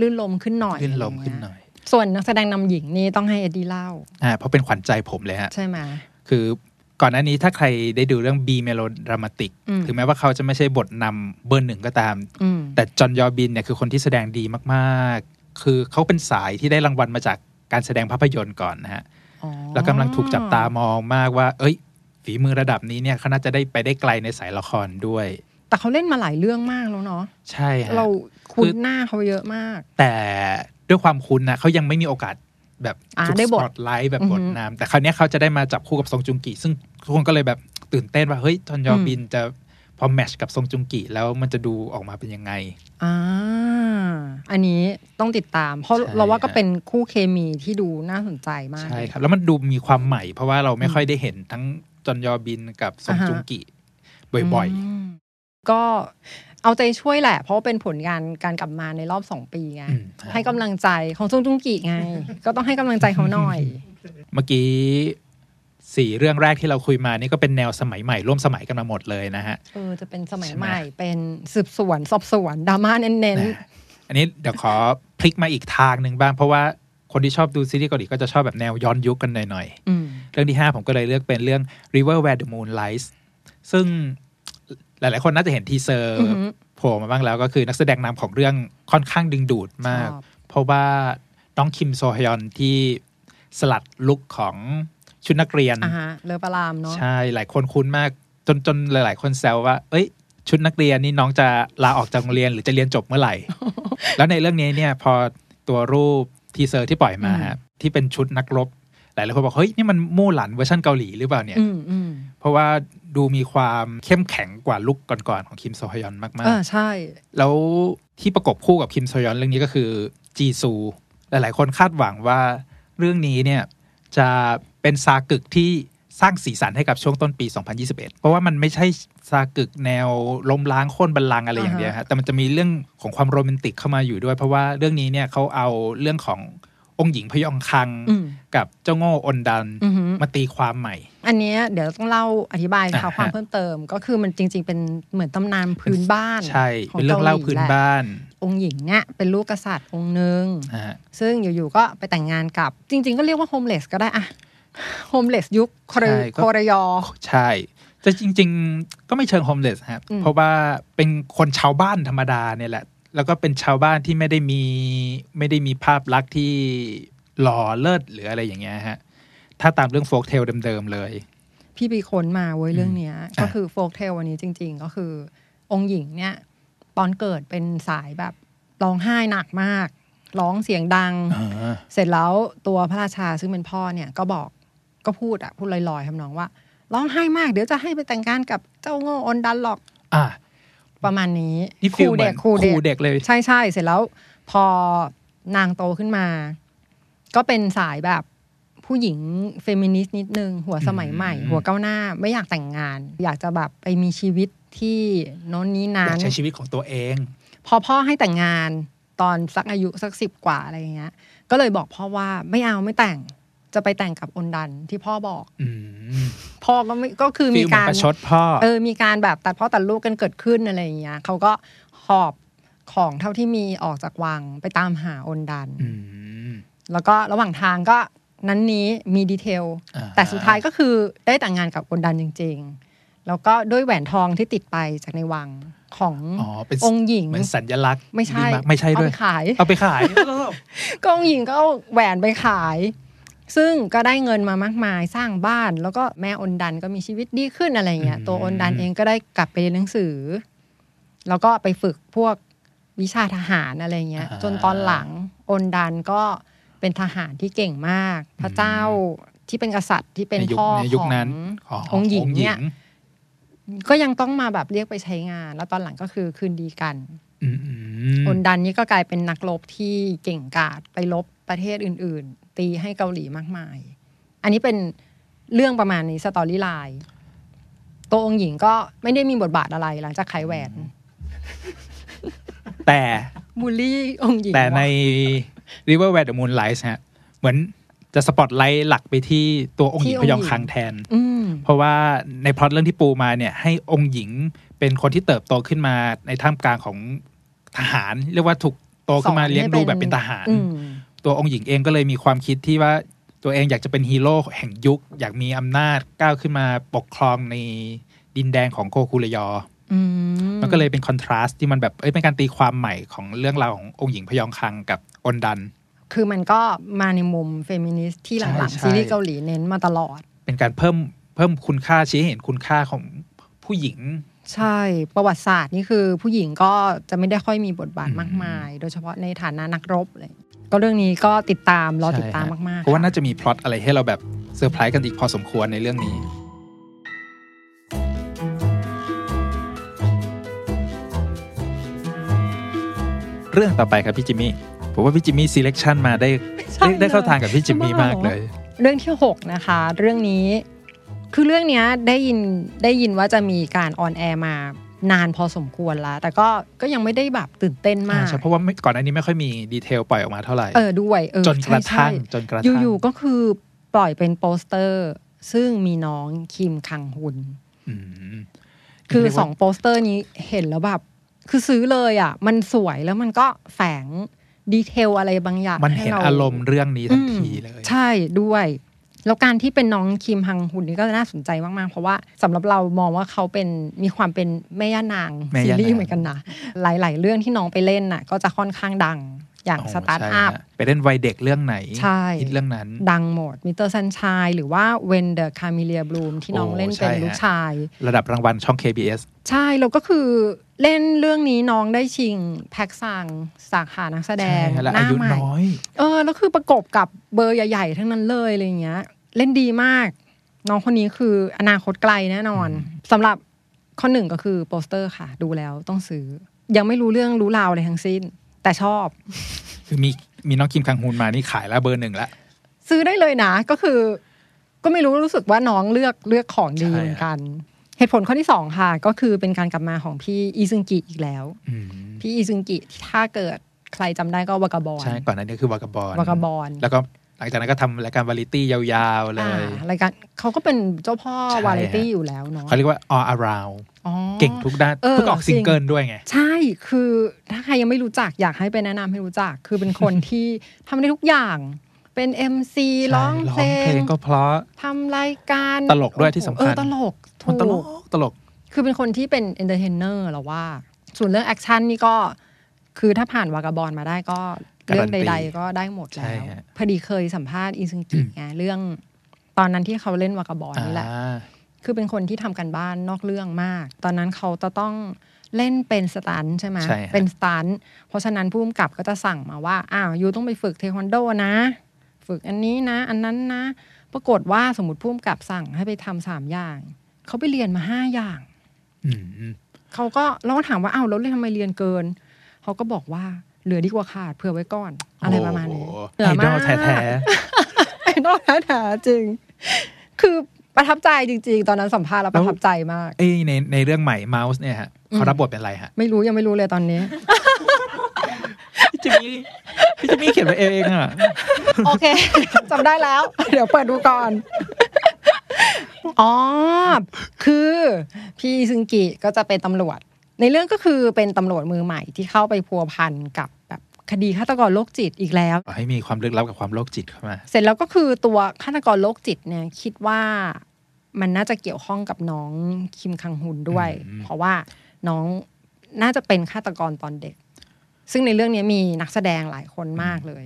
ลื่นลมขึ้นหน่อยลื่นลมขึ้นหน่อยส่วนนักแสดงนำหญิงนี่ต้องให้เอ็ดดี้เล่าอ่าเพราะเป็นขวัญใจผมเลยฮะใช่ไหมคือก่อนหน้านี้ถ้าใครได้ดูเรื่อง B Melodramatic ถึงแม้ว่าเขาจะไม่ใช่บทนำเบอร์หนึ่งก็ตามแต่จอห์น ยอร์บินเนี่ยคือคนที่แสดงดีมากๆคือเขาเป็นสายที่ได้รางวัลมาจากการแสดงภาพยนตร์ก่อนนะฮะแล้วกำลังถูกจับตามองมากว่าเอ้ยฝีมือระดับนี้เนี่ยเขาน่าจะได้ไปได้ไกลในสายละครด้วยแต่เขาเล่นมาหลายเรื่องมากแล้วเนาะใช่ฮะเราคุ้นหน้าเขาเยอะมากแต่ด้วยความคุ้นนะเขายังไม่มีโอกาสแบบถูกสปอตไลท์แบบบทนำแต่คราวนี้เขาจะได้มาจับคู่กับซงจุงกิซึ่งทุกคนก็เลยแบบตื่นเต้นว่าเฮ้ยจอห์น ยอร์บินจะพอแมชกับซงจุงกิแล้วมันจะดูออกมาเป็นยังไงอ่าอันนี้ต้องติดตามเพราะเราว่าก็เป็นคู่เคมีที่ดูน่าสนใจมากใช่ครับแล้วมันดูมีความใหม่เพราะว่าเราไม่ค่อยได้เห็นทั้งจอห์น ยอร์บินกับซงจุงกิบ่อยๆก็เอาใจช่วยแหละเพราะเป็นผลงานการกลับมาในรอบสองปีไงให้กำลังใจของซงจุงกิไง ก็ต้องให้กำลังใจเขาหน่อยเมื่อกี้สี่เรื่องแรกที่เราคุยมานี่ก็เป็นแนวสมัยใหม่ร่วมสมัยกันมาหมดเลยนะฮะเออจะเป็นสมัยใหม่เป็นสืบสวนสอบสวนดราม่าเน้นๆอันนี้เดี๋ยวขอพลิกมาอีกทางนึงบ้างเพราะว่าคนที่ชอบดูซีรีส์เกาหลีก็จะชอบแบบแนวย้อนยุคกันหน่อยๆเรื่องที่ห้าผมก็เลยเลือกเป็นเรื่อง River Where the Moon Lies ซึ่งหลายๆคนน่าจะเห็นทีเซอร์โผล่มาบ้างแล้วก็คือนักแสดงนำของเรื่องค่อนข้างดึงดูดมากเพราะว่าน้องคิมโซฮยอนที่สลัดลุคของชุดนักเรียนเรือประลามเนาะใช่หลายคนคุ้นมากจนจนหลายๆคนแซวว่าเอ้ยชุดนักเรียนนี่น้องจะลาออกจากโรงเรียนหรือจะเรียนจบเมื่อไหร่ แล้วในเรื่องนี้เนี่ยพอตัวรูปทีเซอร์ที่ปล่อยมาที่เป็นชุดนักรบหลายๆคนบอกเฮ้ยนี่มันมู่หลันเวอร์ชันเกาหลีหรือเปล่าเนี่ยเพราะว่าดูมีความเข้มแข็งกว่าลุคก่อนๆของคิมโซฮยอนมากๆอ่าใช่แล้วที่ประกบคู่กับคิมโซฮยอนเรื่องนี้ก็คือจีซูหลายๆคนคาดหวังว่าเรื่องนี้เนี่ยจะเป็นซากึกที่สร้างสีสันให้กับช่วงต้นปีสองพันยี่สิบเอ็ดเพราะว่ามันไม่ใช่ซากึกแนวล้มล้างโค่นบัลลังก์อะไร uh-huh. อย่างเดียวฮะแต่มันจะมีเรื่องของความโรแมนติกเข้ามาอยู่ด้วยเพราะว่าเรื่องนี้เนี่ยเขาเอาเรื่องขององค์หญิงพยองคังกับเจ้าโง่อนดันมาตีความใหม่อันนี้เดี๋ยวต้องเล่าอธิบายข่าวความเพิ่มเติมก็คือมันจริงๆเป็นเหมือนตำนานพื้นบ้านใช่เป็นเรื่องเล่าพื้นบ้านองค์หญิงเนี่ยเป็นลูกกษัตริย์องค์นึงซึ่งอยู่ๆก็ไปแต่งงานกับจริงๆก็เรียกว่าโฮมเลสก็ได้อะโฮมเลสยุคโคเรยอใช่แต่จริงๆก็ไม่เชิงโฮมเลสครับเพราะว่าเป็นคนชาวบ้านธรรมดาเนี่ยแหละแล้วก็เป็นชาวบ้านที่ไม่ได้มีไม่ได้มีภาพลักษณ์ที่หล่อเลิศหรืออะไรอย่างเงี้ยฮะถ้าตามเรื่องโฟล์คเทลเดิมๆเลยพี่ไปค้นมาเว้ยเรื่องเนี้ยก็คือโฟล์คเทลวันนี้จริงๆก็คือองค์หญิงเนี่ยตอนเกิดเป็นสายแบบร้องไห้หนักมากร้องเสียงดังเสร็จแล้วตัวพระราชาซึ่งเป็นพ่อเนี่ยก็บอกก็พูดอะพูดลอยๆทำนองว่าร้องไห้มากเดี๋ยวจะให้ไปแต่งงานกับเจ้าโง่อนดันหรอกอ่ะประมาณนี้ครูเด็กครูเด็กเลยใช่ๆเสร็จแล้วพอนางโตขึ้นมาก็เป็นสายแบบผู้หญิงเฟมินิสต์นิดนึงหัวสมัยใหม่หัวก้าวหน้าไม่อยากแต่งงานอยากจะแบบไปมีชีวิตที่โน้นนี้นั้นอยากใช้ชีวิตของตัวเองพอพ่อให้แต่งงานตอนสักอายุสักสิบกว่าอะไรอย่างเงี้ยก็เลยบอกพ่อว่าไม่เอาไม่แต่งจะไปแต่งกับอนดันที่พ่อบอกพ่อก็ไม่ก็คือมีการประชดพ่อเออมีการแบบตัดพ่อตัดลูกกันเกิดขึ้นอะไรอย่างเงี้ยเขาก็หอบของเท่าที่มีออกจากวังไปตามหาอนดันแล้วก็ระหว่างทางก็นั้นนี้มีดีเทลแต่สุดท้ายก็คือได้แต่งงานกับอนดันจริงๆแล้วก็ด้วยแหวนทองที่ติดไปจากในวังขององค์หญิงเป็นสัญลักษณ์ไม่ใช่ไม่ใช่ด้วยเอาไปขายเอาไปขายก็องค์หญิงก็เอาแหวนไปขายซึ่งก็ได้เงินมามากมายสร้างบ้านแล้วก็แม่อนดันก็มีชีวิตดีขึ้นอะไรเงี้ยตัวอนดันเองก็ได้กลับไปเรียนหนังสือแล้วก็ไปฝึกพวกวิชาทหารอะไรเงี้ยจนตอนหลังอนดันก็เป็นทหารที่เก่งมากพระเจ้าที่เป็นกษัตริย์ที่เป็นพ่อขององค์หญิงเนี่ยก็ยังต้องมาแบบเรียกไปใช้งานแล้วตอนหลังก็คือคืนดีกันอนดันนี่ก็กลายเป็นนักรบที่เก่งกาจไปรบประเทศอื่นตีให้เกาหลีมากมายอันนี้เป็นเรื่องประมาณนี้สตอรี่ไลน์ตัวองค์หญิงก็ไม่ได้มีบทบาทอะไรหลังจากขายแหวนแต่บูลลี่องค์หญิงแต่ใน River Where the Moon Lies ฮะเหมือนจะสปอตไลท์หลักไปที่ตัวองค์หญิงพยองคังแทนเพราะว่าในพล็อตเรื่องที่ปูมาเนี่ยให้องค์หญิงเป็นคนที่เติบโตขึ้นมาในท่ามกลางของ ทหารเรียกว่าถูกโตขึ้นมาเลี้ยงดูแบบเป็นทหารตัวองค์หญิงเองก็เลยมีความคิดที่ว่าตัวเองอยากจะเป็นฮีโร่แห่งยุคอยากมีอำนาจก้าวขึ้นมาปกครองในดินแดนของโคคุระยอมันก็เลยเป็นคอนทราสต์ที่มันแบบเอ้ยเป็นการตีความใหม่ของเรื่องราวขององค์หญิงพยองคังกับอนดันคือมันก็มาในมุมเฟมินิสต์ที่หลังๆซีรีส์เกาหลีเน้นมาตลอดเป็นการเพิ่มเพิ่มคุณค่าชี้เห็นคุณค่าของผู้หญิงใช่ประวัติศาสตร์นี่คือผู้หญิงก็จะไม่ได้ค่อยมีบทบาทมากมายโดยเฉพาะในฐานะนักรบเลยก็เรื่องนี้ก็ติดตามรอติดตามมากๆเพราะว่าน่าจะมีพล็อตอะไรให้เราแบบเซอร์ไพรส์กันอีกพอสมควรในเรื่องนี้เรื่องต่อไปครับพี่จิมมี่ผมว่าพี่จิมมี่ซีเลคชั่นมาได้ได้เข้าทางกับพี่จิมมี่มากเลยเรื่องที่หกนะคะเรื่องนี้คือเรื่องนี้ได้ยินได้ยินว่าจะมีการออนแอร์มานานพอสมควรแล้วแต่ก็ก็ยังไม่ได้แบบตื่นเต้นมากใช่เพราะว่าก่อนอันนี้ไม่ค่อยมีดีเทลปล่อยออกมาเท่าไหร่เออด้วยเออจนกระทั่งจนกระทั่งอยู่ๆก็คือปล่อยเป็นโปสเตอร์ซึ่งมีน้องคิมคังฮุนคือสองโปสเตอร์นี้เห็นแล้วแบบคือซื้อเลยอ่ะมันสวยแล้วมันก็แฝงดีเทลอะไรบางอย่างมันเห็นอารมณ์เรื่องนี้ทันทีเลยใช่ด้วยแล้วการที่เป็นน้องคิมฮังฮุนนี่ก็น่าสนใจมากๆเพราะว่าสำหรับเรามองว่าเขาเป็นมีความเป็นแม่ย่านางซีรีส์เหมือนกันนะหลายๆเรื่องที่น้องไปเล่นน่ะก็จะค่อนข้างดังอย่างสตาร์ทอัพไปเล่นวัยเด็กเรื่องไหนคิดเรื่องนั้นดังหมดมิสเตอร์ซันชายหรือว่า When the Camellia Bloom ที่น้องเล่นเป็นลูกชายระดับรางวัลช่อง เค บี เอส ใช่แล้วก็คือเล่นเรื่องนี้น้องได้ชิงแพ็กซังสาขานักแสดงหน้าใหม่เออแล้วคือประกบกับเบอร์ใหญ่ๆทั้งนั้นเลยอะไรเงี้ยเล่นดีมากน้องคนนี้คืออนาคตไกลแน่นอนสำหรับข้อหนึ่งก็คือโปสเตอร์ค่ะดูแล้วต้องซื้อยังไม่รู้เรื่องรู้ราวอะไรทั้งสิ้นแต่ชอบคือมีมีน้องคิมคังฮุนมานี่ขายแล้วเบอร์หนึ่งแล้วซื้อได้เลยนะก็คือก็ไม่รู้รู้สึกว่าน้องเลือกเลือกของดีเหมือนกันเหตุผลข้อที่สองค่ะก็คือเป็นการกลับมาของพี่อิซึงกิอีกแล้วพี่อิซึงกิถ้าเกิดใครจำได้ก็วากาบอนใช่ก่อนหน้านี้คือวากาบอนวากาบอนแล้วก็หลังจากนั้นก็ทำรายการวาไรตี้ยาวๆเลยรายการเขาก็เป็นเจ้าพ่อวาไรตี้อยู่แล้วเนาะเขาเรียกว่า all around เก่งทุกด้านเพิ่งออกซิงเกิลด้วยไงใช่คือถ้าใครยังไม่รู้จักอยากให้ไปแนะนำให้รู้จักคือเป็นคนที่ทำได้ทุกอย่างเป็น เอ็ม ซี ร้องเพลงก็เพราะทำรายการตลกด้วยที่สำคัญตลกตลกตลกคือเป็นคนที่เป็นเอนเตอร์เทนเนอร์หรอว่าส่วนเรื่องแอคชั่นนี่ก็คือถ้าผ่านวากาบอนมาได้ก็เรื่องใดๆก็ได้หมดแล้วพอดีเคยสัมภาษณ์อิซึงกิไงเรื่องตอนนั้นที่เขาเล่นวากาบอนนี่แหละคือเป็นคนที่ทำกันบ้านนอกเรื่องมากตอนนั้นเขาจะต้องเล่นเป็นสตันใช่ไหมเป็นสตันเพราะฉะนั้นผู้กำกับก็จะสั่งมาว่าอ้าวยูต้องไปฝึกเทควันโดนะฝึกอันนี้นะอันนั้นนะปรากฏว่าสมมติผู้กำกับสั่งให้ไปทำสามอย่างเขาไปเรียนมาห้าอย่างเขาก็เราก็ถามว่าอ้าวแล้วเรียนทำไมเรียนเกินเขาก็บอกว่าเหลือดีกว่าขาดเผื่อไว้ก่อนอะไรประมาณนี้ไอดอลแท้ๆไอดอลแท้ๆจริงคือประทับใจจริงๆตอนนั้นสัมภาษณ์แล้วประทับใจมากเอ้ยในในเรื่องใหม่ Mouse เนี่ยฮะเขารับบทเป็นอะไรฮะไม่รู้ยังไม่รู้เลยตอนนี้พี่จิมมี่พี่จิมมี่เขียนไว้เองอ่ะโอเคจำได้แล้วเดี๋ยวเปิดดูก่อนอ๋อคือพี่ซึงกิก็จะเป็นตำรวจในเรื่องก็คือเป็นตำรวจมือใหม่ที่เข้าไปพัวพันกับแบบคดีฆาตกรโรคจิตอีกแล้วให้มีความลึกลับกับความโรคจิตเข้ามาเสร็จแล้วก็คือตัวฆาตกรโรคจิตเนี่ยคิดว่ามันน่าจะเกี่ยวข้องกับน้องคิมคังฮุนด้วยเพราะว่าน้องน่าจะเป็นฆาตกรตอนเด็กซึ่งในเรื่องนี้มีนักแสดงหลายคนมากเลย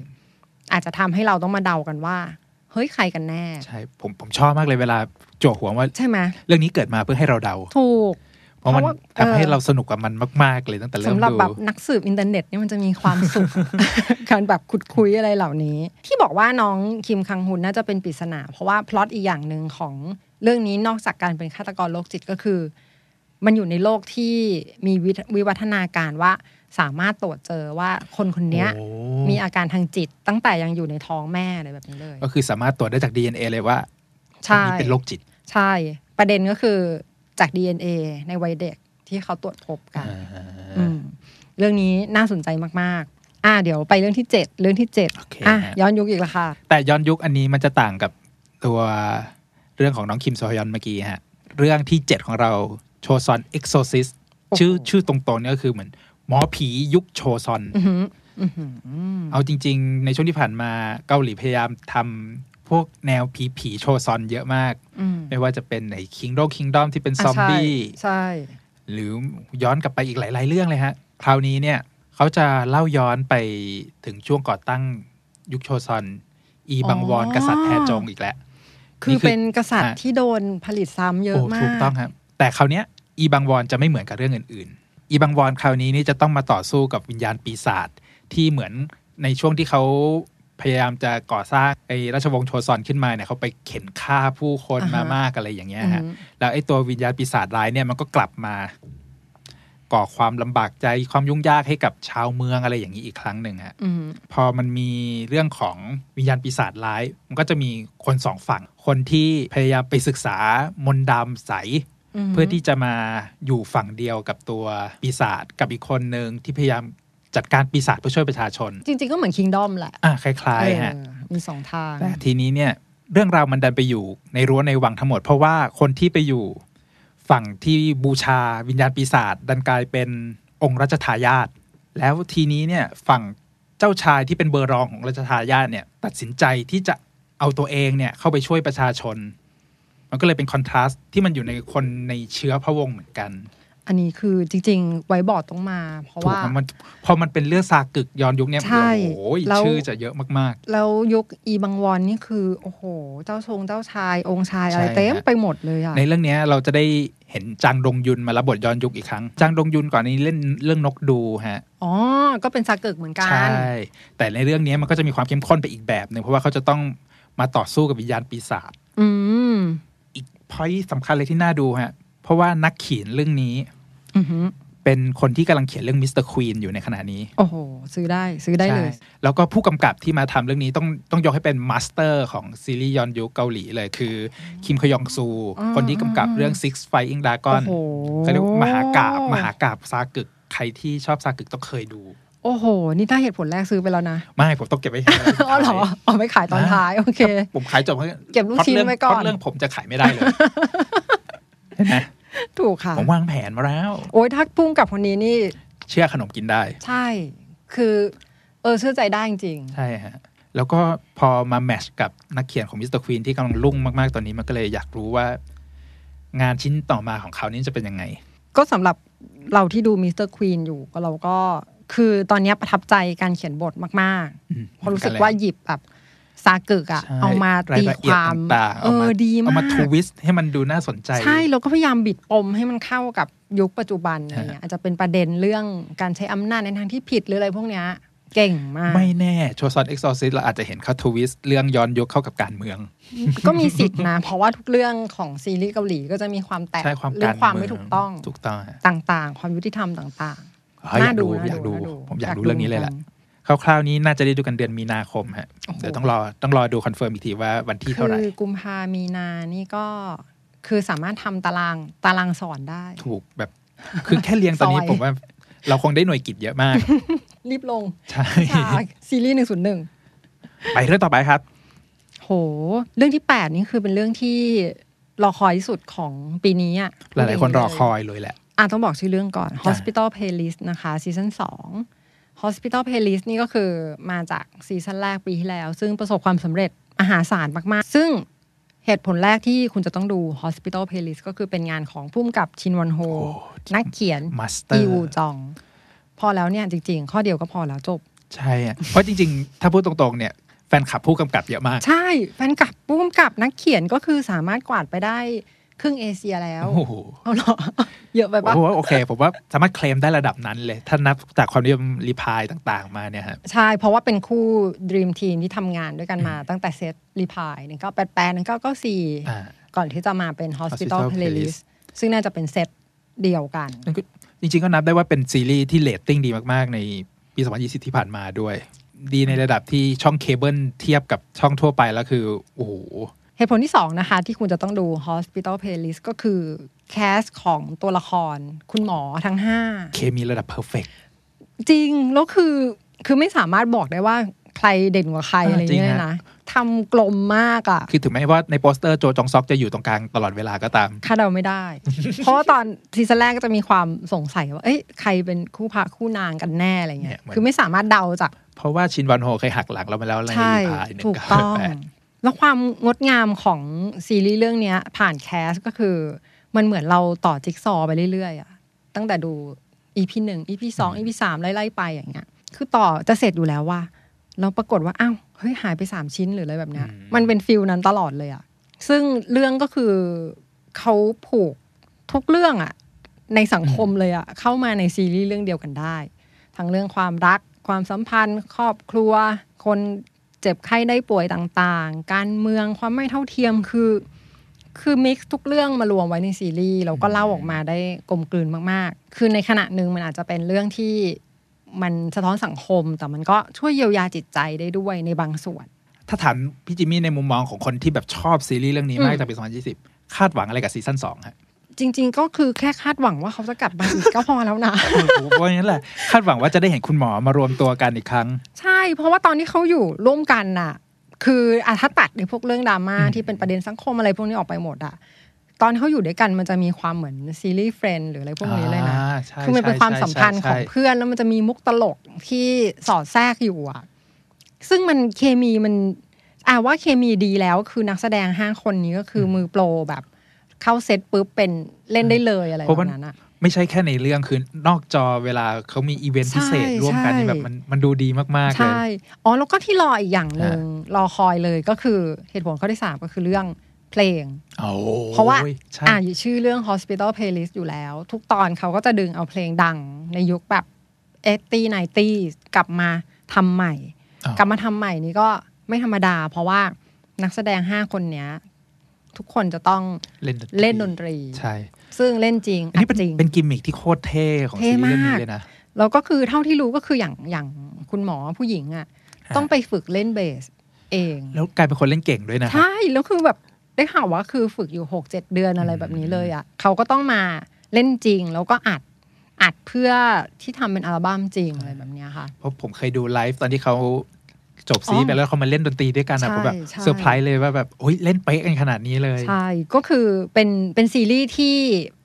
อาจจะทำให้เราต้องมาเดากันว่าเฮ้ยใครกันแน่ใช่ผมผมชอบมากเลยเวลาโจหัวว่าใช่ไหมเรื่องนี้เกิดมาเพื่อให้เราเดาถูกเพราะมันทำให้เราสนุกกับมันมากๆเลยตั้งแต่เริ่มดูสำหรับแบบนักสืบอินเทอร์เน็ตนี่มันจะมีความสุข การแบบขุดคุยอะไรเหล่านี้ที่บอกว่าน้องคิมคังฮุนน่าจะเป็นปริศนาเพราะว่าพล็อตอีกอย่างนึงของเรื่องนี้นอกจากการเป็นฆาตกรโรคจิตก็คือมันอยู่ในโลกที่มีวิวัฒนาการว่าสามารถตรวจเจอว่าคนคนนี้มีอาการทางจิตตั้งแต่ยังอยู่ในท้องแม่อะไรแบบนี้เลยก็คือสามารถตรวจได้จาก ดี เอ็น เอ เลยว่าคนนี้เป็นโรคจิตใช่ประเด็นก็คือจาก ดี เอ็น เอ ในวัยเด็กที่เขาตรวจพบกันเรื่องนี้น่าสนใจมากๆอ่ะเดี๋ยวไปเรื่องที่เจ็ดเรื่องที่เจ็ด okay. อ่ะย้อนยุคอีกแล้วค่ะแต่ย้อนยุคอันนี้มันจะต่างกับตัวเรื่องของน้องคิมโซฮยอนเมื่อกี้ฮะเรื่องที่เจ็ดของเราโชซอน Exorcist ชื่อชื่อตรงๆนี่ก็คือเหมือน มอผียุคโชซอนเอาจริงๆในช่วงที่ผ่านมาเกาหลีพยายามทำพวกแนวผีผีโชซอนเยอะมากไม่ว่าจะเป็นไอ้คิงโดคิงดอมที่เป็นซอมบี้ใช่หรือย้อนกลับไปอีกหลายๆเรื่องเลยฮะคราวนี้เนี่ยเขาจะเล่าย้อนไปถึงช่วงก่อตั้งยุคโชซอนอีบังวอนกษัตริย์แทจงอีกแล้วคือเป็นกษัตริย์ที่โดนผลิตซ้ำเยอะมากถูกต้องครับแต่คราวนี้อีบังวอนจะไม่เหมือนกับเรื่องอื่นๆอีบังวอนคราวนี้นี่จะต้องมาต่อสู้กับวิญญาณปีศาจที่เหมือนในช่วงที่เขาพยายามจะก่อสร้างไอ้ราชวงศ์โชซอนขึ้นมาเนี่ยเขาไปเข็นฆ่าผู้คนมามากอะไรอย่างเงี้ยฮะแล้วไอ้ตัววิญญาณปีศาจร้ายเนี่ยมันก็กลับมาก่อความลำบากใจความยุ่งยากให้กับชาวเมืองอะไรอย่างนี้อีกครั้งหนึ่งฮะพอมันมีเรื่องของวิญญาณปีศาจร้ายมันก็จะมีคนสองฝั่งคนที่พยายามไปศึกษามนต์ดำใสเพื่อที่จะมาอยู่ฝั่งเดียวกับตัวปีศาจกับอีกคนหนึ่งที่พยายามจัดการปีศาจเพื่อช่วยประชาชนจริงๆก็เหมือน Kingdom แหละอ่ะคล้ายๆฮะมีสองทางทีนี้เนี่ยเรื่องราวมันดันไปอยู่ในรั้วในวังทั้งหมดเพราะว่าคนที่ไปอยู่ฝั่งที่บูชาวิญญาณปีศาจดันกลายเป็นองค์รัชทายาทแล้วทีนี้เนี่ยฝั่งเจ้าชายที่เป็นเบอร์รองของรัชทายาทเนี่ยตัดสินใจที่จะเอาตัวเองเนี่ยเข้าไปช่วยประชาชนมันก็เลยเป็นคอนทราสต์ที่มันอยู่ในคนในเชื้อพระวงศ์เหมือนกันอันนี้คือจริงๆไว้บอร์ดต้องมาเพราะว่ามันพอมันเป็นเรื่องซากึกย้อนยุคเนี่ยโอ้โหชื่อจะเยอะมากๆแล้วยุคอีบังวอนนี่คือโอ้โหเจ้าชงเจ้าชายองค์ชายอะไรเต็มไปหมดเลยอะในเรื่องนี้เราจะได้เห็นจางดงยุนมารับบทย้อนยุคอีกครั้งจางดงยุนก่อนนี้เล่นเรื่องนกดูฮะอ๋อก็เป็นซากึกเหมือนกันใช่แต่ในเรื่องนี้มันก็จะมีความเข้มข้นไปอีกแบบนึงเพราะว่าเขาจะต้องมาต่อสู้กับวิญญาณปีศาจอืมอีกพอยต์สำคัญเลยที่น่าดูฮะเพราะว่านักเขียนเรื่องนี้เป็นคนที่กำลังเขียนเรื่องมิสเตอร์ควีนอยู่ในขณะนี้โอ้โหซื้อได้ซื้อได้เลยแล้วก็ผู้กำกับที่มาทำเรื่องนี้ต้องต้องยกให้เป็นมาสเตอร์ของซีรีส์ย้อนยุคเกาหลีเลยคือคิมคยองซูคนที่กำกับเรื่อง Six Flying Dragon เขาเรียกมหากาพย์มหากาพย์ซากึกใครที่ชอบซากึกต้องเคยดูโอ้โหนี่ถ้าเหตุผลแรกซื้อไปแล้วนะไม่ผมต้องเก็บไว้อ๋อเหรอเอาไม่ขายตอนท้ายโอเคผมขายจบเก็บลูกชิ้นไว้ก่อนเพราะเรื่องผมจะขายไม่ได้เลยนะถูกค่ะผมวางแผนมาแล้วโอ้ยถ้าพุ่งกับคนนี้นี่เชื่อขนมกินได้ใช่คือเออเชื่อใจได้จริงใช่ฮะแล้วก็พอมาแมชกับนักเขียนของมิสเตอร์ควีนที่กำลังรุ่งมากๆตอนนี้มันก็เลยอยากรู้ว่างานชิ้นต่อมาของเขานี่จะเป็นยังไงก็สำหรับเราที่ดูมิสเตอร์ควีนอยู่ก็เราก็คือตอนนี้ประทับใจการเขียนบทมากๆเพราะรู้สึกว่าหยิบแบบซากึกอะเอามาตีความเออดีมากเอามาทวิสต์ให้มันดูน่าสนใจใช่เราก็พยายามบิดปมให้มันเข้ากับยุคปัจจุบันอะไรเงี้ยอาจจะเป็นประเด็นเรื่องการใช้อำนาจในทางที่ผิดหรืออะไรพวกเนี้ยเก่งมากไม่แน่โชซอนเอ็กซอร์ซิสต์เราอาจจะเห็นเขาทวิสต์เรื่องย้อนยุคเข้ากับการเมืองก็มีสิทธิ์นะเพราะว่าทุกเรื่องของซีรีส์เกาหลีก็จะมีความแตกเรื่องความไม่ถูกต้องถูกต้องต่างๆความยุติธรรมต่างๆน่าดูอยากดูผมอยากดูเรื่องนี้เลยแหละคร่าวๆนี้น่าจะได้ดูกันเดือนมีนาคมฮะเดี๋ยวต้องรอต้องรอดูคอนเฟิร์มอีกทีว่าวันที่เท่าไหร่คือกุมภามีนานี่ก็คือสามารถทำตารางตารางสอนได้ถูกแบบคือแค่เรียงตอนนี้ผมว่าเราคงได้หน่วยกิจเยอะมากรีบลงใช่ซีรีส์หนึ่งศูนย์หนึ่งไปเรื่องต่อไปครับโหเรื่องที่แปดนี่คือเป็นเรื่องที่รอคอยที่สุดของปีนี้อ่ะหลายๆคนรอคอยเลยแหละอ่ะต้องบอกชื่อเรื่องก่อน Hospital Playlist นะคะซีซั่นสองHospital Playlist นี่ก็คือมาจากซีซั่นแรกปีที่แล้วซึ่งประสบความสำเร็จมหาศาลมากๆซึ่งเหตุผลแรกที่คุณจะต้องดู Hospital Playlist ก็คือเป็นงานของผู้กำกับชินวอนโฮนักเขียนอีวูจองพอแล้วเนี่ยจริงๆข้อเดียวก็พอแล้วจบใช่อ่ะเพราะจริงๆถ้าพูดตรงๆเนี่ยแฟนคลับผู้กำกับเยอะมากใช่แฟนคลับผู้กำกับนักเขียนก็คือสามารถกวาดไปได้ครึ่งเอเชียแล้วโอ้โหเอาเหรอเยอะไปป่ะโอเคผมว่าสามารถเคลมได้ระดับนั้นเลยถ้านับจากความนิยมรีพายต่างๆมาเนี่ยฮะใช่เพราะว่าเป็นคู่ Dream Team ที่ทำงานด้วยกันมาตั้งแต่เซตรีพายหนึ่งเก้าแปดแปด หนึ่งเก้าเก้าสี่ก่อนที่จะมาเป็น Hospital Playlist ซึ่งน่าจะเป็นเซตเดียวกันจริงๆก็นับได้ว่าเป็นซีรีส์ที่เรตติ้งดีมากๆในปีสองพันยี่สิบที่ผ่านมาด้วยดีในระดับที่ช่องเคเบิลเทียบกับช่องทั่วไปแล้วคือโอ้โหเหตุผลที่สองนะคะที่คุณจะต้องดู Hospital Playlist ก็คือแคสของตัวละครคุณหมอทั้งห้าเคมีระดับเพอร์เฟคจริงแล้วคือคือไม่สามารถบอกได้ว่าใค รเด่นกว่าใครอะไรอย่างเงี้ยนะทำกลมมากอ่ะคือถึงแม้ว่าในโปสเตอร์โจจองซอกจะอยู่ตรงกลางตลอดเวลาก็ตามคาดเดาไม่ได้ เพราะว่าตอนซีซั่นแรกก็จะมีความสงสัยว่าเอ้ยใครเป็นคู่พระคู่นางกันแน่อะไรเงี้ยคือไม่สามารถเดาจากเพราะว่าชินวันโฮเคยหักหลังเราไปแล้วในพาร์ทถูกต้องแล้วความงดงามของซีรีส์เรื่องนี้ผ่านแคสก็คือมันเหมือนเราต่อจิ๊กซอว์ไปเรื่อยๆอ่ะตั้งแต่ดู อี พี หนึ่ง อี พี สอง อี พี สามไล่ๆไปอย่างเงี้ยคือต่อจะเสร็จอยู่แล้วว่าเราปรากฏว่าอ้าวเฮ้ยหายไปสามชิ้นหรืออะไรแบบเนี้ยมันเป็นฟิลนั้นตลอดเลยอ่ะซึ่งเรื่องก็คือเขาผูกทุกเรื่องอ่ะในสังคมเลยอ่ะเข้ามาในซีรีส์เรื่องเดียวกันได้ทั้งเรื่องความรักความสัมพันธ์ครอบครัวคนเจ็บไข้ได้ป่วยต่างๆการเมืองความไม่เท่าเทียมคือคือมิกซ์ทุกเรื่องมารวมไว้ในซีรีส์แล้วก็เล่าออกมาได้กลมกลืนมากๆคือในขณะหนึ่งมันอาจจะเป็นเรื่องที่มันสะท้อนสังคมแต่มันก็ช่วยเยียวยาจิตใจได้ด้วยในบางส่วนถ้าถามพี่จิมมี่ในมุมมองของคนที่แบบชอบซีรีส์เรื่องนี้มากจากปีสองพันยี่สิบคาดหวังอะไรกับซีซั่นสองฮะจริงๆก็คือแค่คาดหวังว่าเขาจะกลับมาอีกก็พอแล้วนะเพราะงั้นแหละคาดหวังว่าจะได้เห็นคุณหมอมารวมตัวกันอีกครั้งใช่เพราะว่าตอนที่เขาอยู่ร่วมกันน่ะคืออาถ้าตัดในพวกเรื่องดราม่าที่เป็นประเด็นสังคมอะไรพวกนี้ออกไปหมดอะตอนเขาอยู่ด้วยกันมันจะมีความเหมือนซีรีส์เฟรนด์หรืออะไรพวกนี้เลยนะคือมันเป็นความสัมพันธ์ของเพื่อนแล้วมันจะมีมุกตลกที่สอดแทรกอยู่อะซึ่งมันเคมีมันอ่ะว่าเคมีดีแล้วคือนักแสดงห้าคนนี้ก็คือมือโปรแบบเข้าเซตปุ๊บเป็นเล่นได้เลยอะไรแบบนั้นอะไม่ใช่แค่ในเรื่องคือนอกจอเวลาเขามีอีเวนต์พิเศษร่วมกันแบบมันมันดูดีมากๆเลยใช่อ๋อแล้วก็ที่รออีกอย่างนึงรอคอยเลยก็คือเหตุผลข้อที่สามก็คือเรื่องเพลงเพราะว่าอ่านอยู่ชื่อเรื่อง Hospital Playlist อยู่แล้วทุกตอนเขาก็จะดึงเอาเพลงดังในยุคแบบแปดสิบ เก้าสิบกลับมาทำใหม่กลับมาทำใหม่นี่ก็ไม่ธรรมดาเพราะว่านักแสดงห้าคนเนี้ยทุกคนจะต้องเล่นดนตรีใช่ซึ่งเล่นจริงอันนี้เป็นจริงเป็นกิมมิคที่โคตรเท่ของซีรีส์เรื่องนี้เลยนะแล้วก็คือเท่าที่รู้ก็คืออย่างอย่างคุณหมอผู้หญิงอ่ะต้องไปฝึกเล่นเบสเองแล้วกลายเป็นคนเล่นเก่งด้วยนะใช่แล้วคือแบบได้ข่าวว่าคือฝึกอยู่ หกเจ็ด เดือนอะไรแบบนี้เลยอ่ะเขาก็ต้องมาเล่นจริงแล้วก็อัดอัดเพื่อที่ทำเป็นอัลบั้มจริงอะไรแบบนี้ค่ะเพราะผมเคยดูไลฟ์ตอนที่เขาจบซีไปแล้วเขามาเล่นดนตรีด้วยกันนะผมแบบเซอร์ไพรส์เลยว่าแบบโอ้ยเล่นเป๊ะกันขนาดนี้เลยใช่ก็คือเป็นเป็นซีรีส์ที่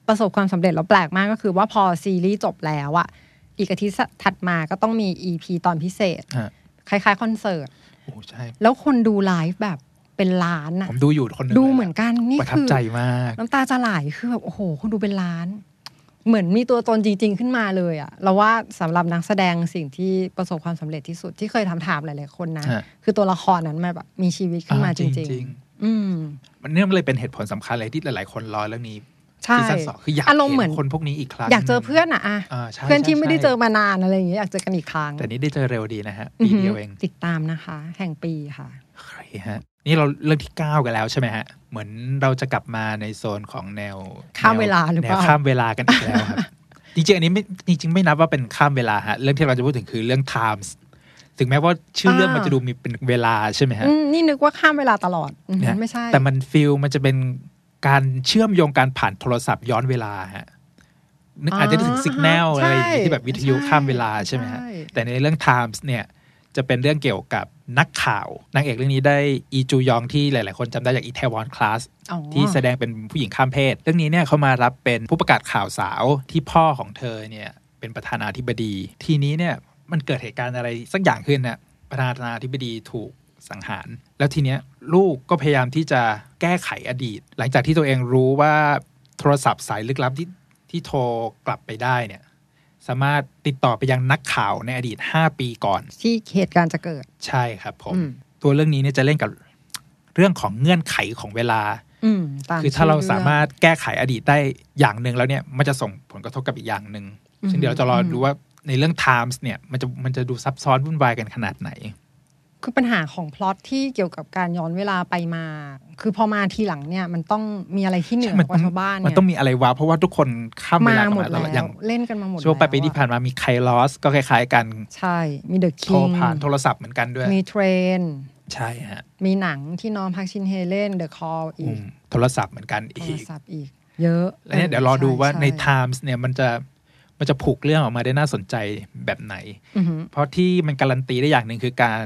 ประสบความสำเร็จแล้วแปลกมากก็คือว่าพอซีรีส์จบแล้วอ่ะอีกอาทิตย์ถัดมาก็ต้องมี อี พี ตอนพิเศษคล้ายๆคอนเสิร์ตโอ้ใช่แล้วคนดูไลฟ์แบบเป็นล้านอ่ะผมดูอยู่คนนึงดูเหมือนกันนี่คือประทับใจมากน้ำตาจะไหลคือแบบโอ้โหคนดูเป็นล้านเหมือนมีตัวตนจริงๆขึ้นมาเลยอ่ะเราว่าสำหรับนักแสดงสิ่งที่ประสบความสำเร็จที่สุดที่เคยทำถามหลายๆคนนะคือตัวละครนั้นมันแบบมีชีวิตขึ้นมาจริงๆอืมมันเนี่ยมันเลยเป็นเหตุผลสำคัญเลยที่หลายๆคนรอเรื่องนี้ซีซั่นสองคืออยากเห็นคนพวกนี้อีกครั้งอยากเจอเพื่อนอ่ะเพื่อนที่ไม่ได้เจอมานานอะไรอย่างเงี้ยอยากเจอกันอีกครั้งแต่นี้ได้เจอเร็วดีนะฮะปีเดียวเองติดตามนะคะแห่งปีค่ะใครฮะนี่เราเรื่องที่เก้ากันแล้วใช่ไหมฮะเหมือนเราจะกลับมาในโซนของแนวข้ามเวลาหรือเปล่าข้ามเวลากันอีกแล้วครับจริงๆอันนี้ไม่จริงๆไม่นับว่าเป็นข้ามเวลาฮะเรื่องที่เราจะพูดถึงคือเรื่อง Times ถึงแม้ว่าชื่อเรื่องมันจะดูมีเป็นเวลาใช่ไหมฮะนี่นึกว่าข้ามเวลาตลอดไม่ใช่แต่มันฟีลมันจะเป็นการเชื่อมโยงการผ่านโทรศัพท์ย้อนเวลาฮะนึกอาจจะถึง Signal อะไรที่แบบวิทยุข้ามเวลาใช่ไหมฮะแต่ในเรื่อง Times เนี่ยจะเป็นเรื่องเกี่ยวกับนักข่าวนางเอกเรื่องนี้ได้อีจูยองที่หลายๆคนจำได้จากอีแทวอนคลาสที่แสดงเป็นผู้หญิงข้ามเพศเรื่องนี้เนี่ยเขามารับเป็นผู้ประกาศข่าวสาวที่พ่อของเธอเนี่ยเป็นประธานาธิบดีทีนี้เนี่ยมันเกิดเหตุการณ์อะไรสักอย่างขึ้นนะประธานาธิบดีถูกสังหารแล้วทีเนี้ยลูกก็พยายามที่จะแก้ไขอดีตหลังจากที่ตัวเองรู้ว่าโทรศัพท์สายลึกลับที่ที่โทรกลับไปได้เนี่ยสามารถติดต่อไปยังนักข่าวในอดีตห้าปีก่อนที่เหตุการณ์จะเกิดใช่ครับผมตัวเรื่องนี้เนี่ยจะเล่นกับเรื่องของเงื่อนไขของเวลาคือถ้าเราสามารถแก้ไขอดีตได้อย่างนึงแล้วเนี่ยมันจะส่งผลกระทบกับอีกอย่างนึงซึ่งเดี๋ยวเราจะรอดูว่าในเรื่อง Times เนี่ยมันจะมันจะดูซับซ้อนวุ่นวายกันขนาดไหนคือปัญหาของพล็อตที่เกี่ยวกับการย้อนเวลาไปมาคือพอมาทีหลังเนี่ยมันต้องมีอะไรที่เหนือกว่าชาวบ้านมันต้องมีอะไรวะเพราะว่าทุกคนข้ามเวลาหมดแล้วอย่างเล่นกันมาหมดช่วงไปปีที่ผ่านมามีไคลอสก็คล้ายๆกันใช่มีเดอะคิงโทรผ่านโทรศัพท์เหมือนกันด้วยมีเทรนใช่ฮะมีหนังที่น้องพักชินเฮเล่นเดอะคอลอีกโทรศัพท์เหมือนกันอีกโทรศัพท์อีกเยอะแล้วเนี่ยเดี๋ยวรอดูว่าใน Times เนี่ยมันจะมันจะผูกเรื่องออกมาได้น่าสนใจแบบไหนเพราะที่มันการันตีได้อย่างนึงคือการ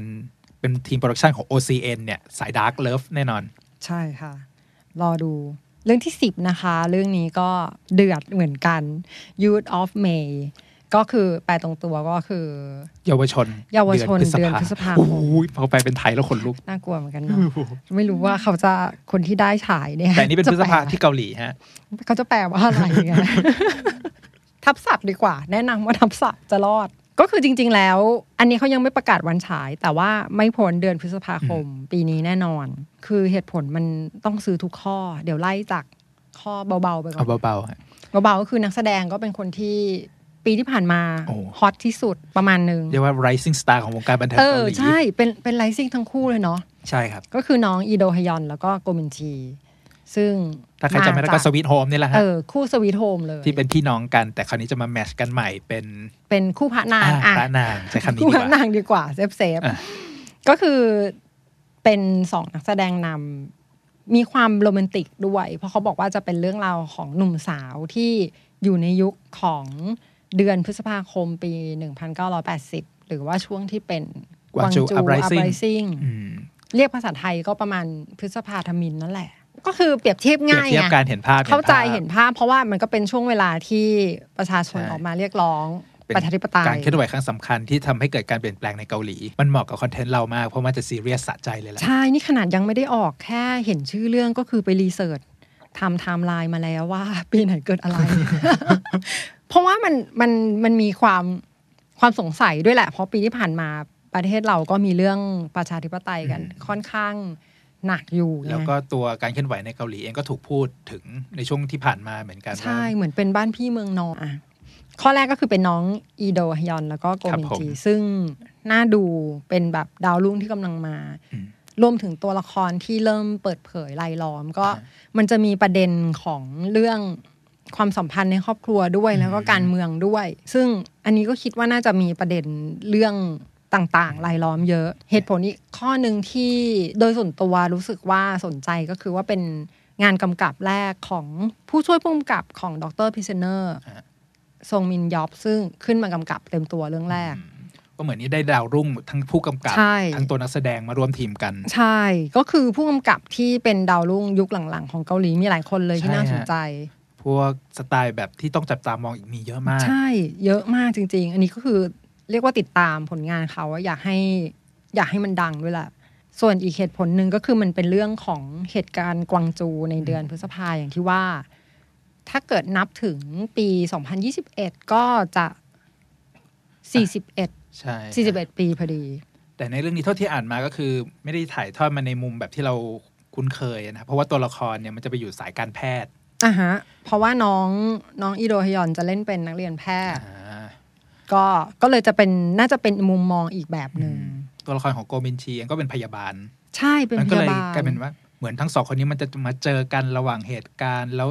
เป็นทีมโปรดักชันของ โอ ซี เอ็น เนี่ยสาย Dark Love แน่นอนใช่ค่ะรอดูเรื่องที่สิบนะคะเรื่องนี้ก็เดือดเหมือนกัน Youth of May ก็คือแปลตรงตัวก็คือเยาวชนเยาวชนเดือนพฤษภาคมโอ้โหพอแปลเป็นไทยแล้วขนลุกน่ากลัวเหมือนกันเนาะไม่รู้ว่าเขาจะคนที่ได้ฉายเนี่ยแต่นี่เป็นพฤษภาที่เกาหลีฮะเขาจะแปลว่าอะไรกันทับศัพท์ดีกว่าแนะนำว่าทับศัพท์จะรอดก็คือจริงๆแล้วอันนี้เขายังไม่ประกาศวันฉายแต่ว่าไม่พ้นเดือนพฤษภาคมปีนี้แน่นอนคือเหตุผลมันต้องซื้อทุกข้อเดี๋ยวไล่จากข้อเบาๆไปก่อนเบาๆเบาๆก็คือนักแสดงก็เป็นคนที่ปีที่ผ่านมาฮอตที่สุดประมาณนึงเรียกว่า rising star ของวงการบันเทิงเกาหลีเออใช่เป็นเป็น rising ทั้งคู่เลยเนาะใช่ครับก็คือน้องอีโดฮยอนแล้วก็โกมินจีซึ่งถ้าใครจำไม่ได้ก็สวีทโฮมนี่แหละฮะเออคู่สวีทโฮมเลยที่เป็นพี่น้องกันแต่คราวนี้จะมาแมทช์กันใหม่เป็นเป็นคู่พระนางอ่ะพระนางใช้คำนี้ดีกว่าคู่พระนางดีกว่าเซฟเซฟก็คือเป็นสองนักแสดงนำมีความโรแมนติกด้วยเพราะเขาบอกว่าจะเป็นเรื่องราวของหนุ่มสาวที่อยู่ในยุคของเดือนพฤษภาคมปีหนึ่งพันเก้าร้อยแปดสิบหรือว่าช่วงที่เป็นกวางจูอัพไรซิ่งเรียกภาษาไทยก็ประมาณพฤษภาธมินนั่นแหละก็คือเปรียบเทียบง่ายเปรียบเทียบการเห็นภาพเข้าใจเห็นภาพเพราะว่ามันก็เป็นช่วงเวลาที่ประชาชนออกมาเรียกร้องประชาธิปไตยการเคลื่อนไหวครั้งสำคัญที่ทำให้เกิดการเปลี่ยนแปลงในเกาหลีมันเหมาะกับคอนเทนต์เรามากเพราะมันจะซีเรียสสะใจเลยแหละใช่นี่ขนาดยังไม่ได้ออกแค่เห็นชื่อเรื่องก็คือไปรีเสิร์ชทำไทม์ไลน์มาแล้วว่าปีไหนเกิดอะไร เพราะว่ามันมันมันมีความความสงสัยด้วยแหละเพราะปีที่ผ่านมาประเทศเราก็มีเรื่องประชาธิปไตยกันค่อนข้างหนักอยู่แล้วก็ตัวการเคลื่อนไหวในเกาหลีเองก็ถูกพูดถึงในช่วงที่ผ่านมาเหมือนกันใช่เหมือนเป็นบ้านพี่เมืองนองอ่ะข้อแรกก็คือเป็นน้องอีโดฮยอนแล้วก็โกมินจีซึ่งน่าดูเป็นแบบดาวรุ่งที่กำลังมารวมถึงตัวละครที่เริ่มเปิดเผยรายล้อมก็มันจะมีประเด็นของเรื่องความสัมพันธ์ในครอบครัวด้วยแล้วก็การเมืองด้วยซึ่งอันนี้ก็คิดว่าน่าจะมีประเด็นเรื่องต่างๆรายล้อมเยอะเหตุผลอีกข้อนึงที่โดยส่วนตัวรู้สึกว่าสนใจก็คือว่าเป็นงานกำกับแรกของผู้ช่วยผู้กำกับของดร.พิเซเนอร์ซงมินยอบซึ่งขึ้นมากำกับเต็มตัวเรื่องแรกก็เหมือนนี้ได้ดาวรุ่งทั้งผู้กำกับทั้งตัวนักแสดงมาร่วมทีมกันใช่ก็คือผู้กำกับที่เป็นดาวรุ่งยุคหลังๆของเกาหลีมีหลายคนเลยที่น่าสนใจพวกสไตล์แบบที่ต้องจับตามองอีกมีเยอะมากใช่เยอะมากจริงๆอันนี้ก็คือเรียกว่าติดตามผลงานเขาอยากให้อยากให้มันดังด้วยแหละส่วนอีกเหตุผลหนึ่งก็คือมันเป็นเรื่องของเหตุการณ์กวางจูในเดือนพฤษภาอย่างที่ว่าถ้าเกิดนับถึงปีสองพันยี่สิบเอ็ดก็จะสี่สิบเอ็ดใช่สี่สิบเอ็ดปีพอดีแต่ในเรื่องนี้เท่าที่อ่านมาก็คือไม่ได้ถ่ายทอดมาในมุมแบบที่เราคุ้นเคยนะเพราะว่าตัวละครเนี่ยมันจะไปอยู่สายการแพทย์อ่ะฮะเพราะว่าน้องน้องอีโดฮยอนจะเล่นเป็นนักเรียนแพทย์ก็ก็เลยจะเป็นน่าจะเป็นมุมมองอีกแบบหนึ่งตัวละครของโกมินจีเองก็เป็นพยาบาลใช่เป็นพยาบาลมันก็เลยกลายเป็นว่าเหมือนทั้งสองคนนี้มันจะมาเจอกันระหว่างเหตุการณ์แล้ว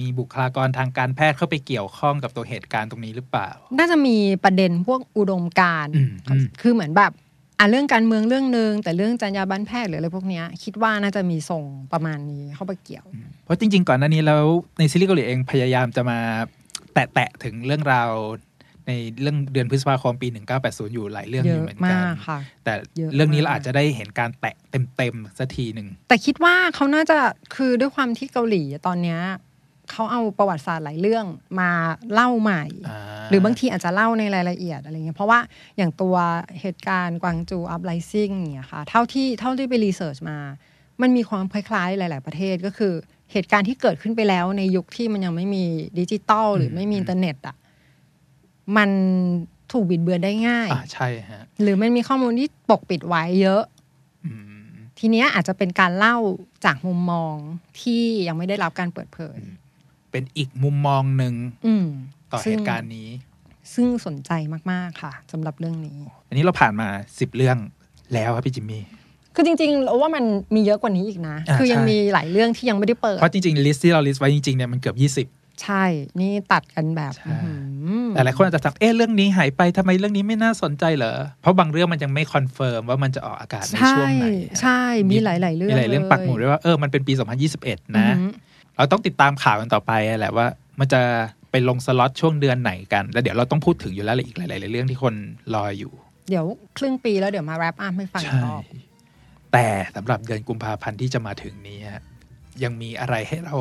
มีบุคลากรทางการแพทย์เข้าไปเกี่ยวข้องกับตัวเหตุการณ์ตรงนี้หรือเปล่าน่าจะมีประเด็นพวกอุดมการณ์คือเหมือนแบบอ่ะเรื่องการเมืองเรื่องนึงแต่เรื่องจรรยาบรรณแพทย์หรืออะไรพวกนี้คิดว่าน่าจะมีส่งประมาณนี้เข้าไปเกี่ยวเพราะจริงๆก่อนหน้านี้แล้วในซีรีส์เกาหลีเองพยายามจะมาแตะๆถึงเรื่องราวในเรื่องเดือนพฤษภาคมปีหนึ่งพันเก้าร้อยแปดสิบอยู่หลายเรื่องอยู่เหมือนกันแต่เรื่องนี้เราอาจจะได้เห็นการแตะเต็มๆสักทีนึงแต่คิดว่าเขาน่าจะคือด้วยความที่เกาหลีตอนนี้เขาเอาประวัติศาสตร์หลายเรื่องมาเล่าใหม่หรือบางทีอาจจะเล่าในรายละเอียดอะไรเงี้ยเพราะว่าอย่างตัวเหตุการณ์กวางจูอัพไรซิ่งเนี่ยค่ะเท่าที่เท่าที่ไปรีเสิร์ชมามันมีความคล้ายๆหลายๆประเทศก็คือเหตุการณ์ที่เกิดขึ้นไปแล้วในยุคที่มันยังไม่มีดิจิตอลหรือไม่มีอินเทอร์เน็ตอ่ะมันถูกบิดเบือนได้ง่ายอ่าใช่ฮะหรือมันมีข้อมูลที่ปกปิดไว้เยอะทีเนี้ยอาจจะเป็นการเล่าจากมุมมองที่ยังไม่ได้รับการเปิดเผยเป็นอีกมุมมองหนึ่งต่อเหตุการณ์นี้ซึ่งสนใจมากๆค่ะสำหรับเรื่องนี้อันนี้เราผ่านมาสิบเรื่องแล้วครับพี่จิมมี่คือจริงๆเราว่ามันมีเยอะกว่านี้อีกนะคือยังมีหลายเรื่องที่ยังไม่ได้เปิดเพราะจริงๆลิสต์ที่เราลิสต์ไว้จริงๆเนี่ยมันเกือบยี่สิบใช่นี่ตัดกันแบบหลายคนอาจจะถามเอ๊ะเรื่องนี้หายไปทำไมเรื่องนี้ไม่น่าสนใจเหรอเพราะบางเรื่องมันยังไม่คอนเฟิร์มว่ามันจะออกอากาศในช่วงไหนใช่มีหลายๆเรื่องมีหลายเรื่องปักหมุดด้วยว่าเออมันเป็นปีสองพันยี่สิบเอ็ดนะเราต้องติดตามข่าวกันต่อไปแหละว่ามันจะไปลงสล็อตช่วงเดือนไหนกันแล้วเดี๋ยวเราต้องพูดถึงอยู่แล้วอีกหลายๆเรื่องที่คนรออยู่ เดี๋ยวครึ่งปีแล้วเดี๋ยวมาแรปอัพให้ฟังอีกรอบแต่สำหรับเดือนกุมภาพันธ์ที่จะมาถึงนี้ยังมีอะไรให้เรา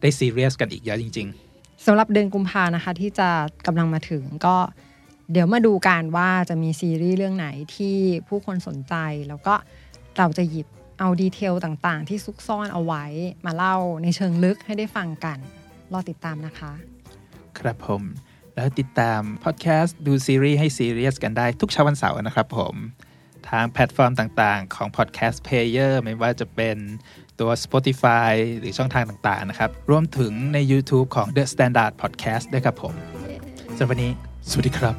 ได้ซีเรียสกันอีกเยอะจริงๆสำหรับเดือนกุมภานะคะที่จะกำลังมาถึงก็เดี๋ยวมาดูกันว่าจะมีซีรีส์เรื่องไหนที่ผู้คนสนใจแล้วก็เราจะหยิบเอาดีเทลต่างๆที่ซุกซ่อนเอาไว้มาเล่าในเชิงลึกให้ได้ฟังกันรอติดตามนะคะครับผมแล้วติดตามพอดแคสต์ดูซีรีส์ให้ซีเรียสกันได้ทุกเช้าวันเสาร์นะครับผมทางแพลตฟอร์มต่างๆของ Podcast Player ไม่ว่าจะเป็นตัว Spotify หรือช่องทางต่างๆนะครับรวมถึงใน YouTube ของ The Standard Podcast ด้วยครับผมสำหรับวันนี้สวัสดีครับ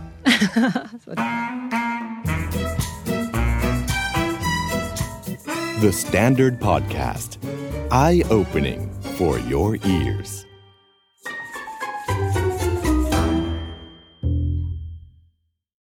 The Standard Podcast Eye Opening for Your Ears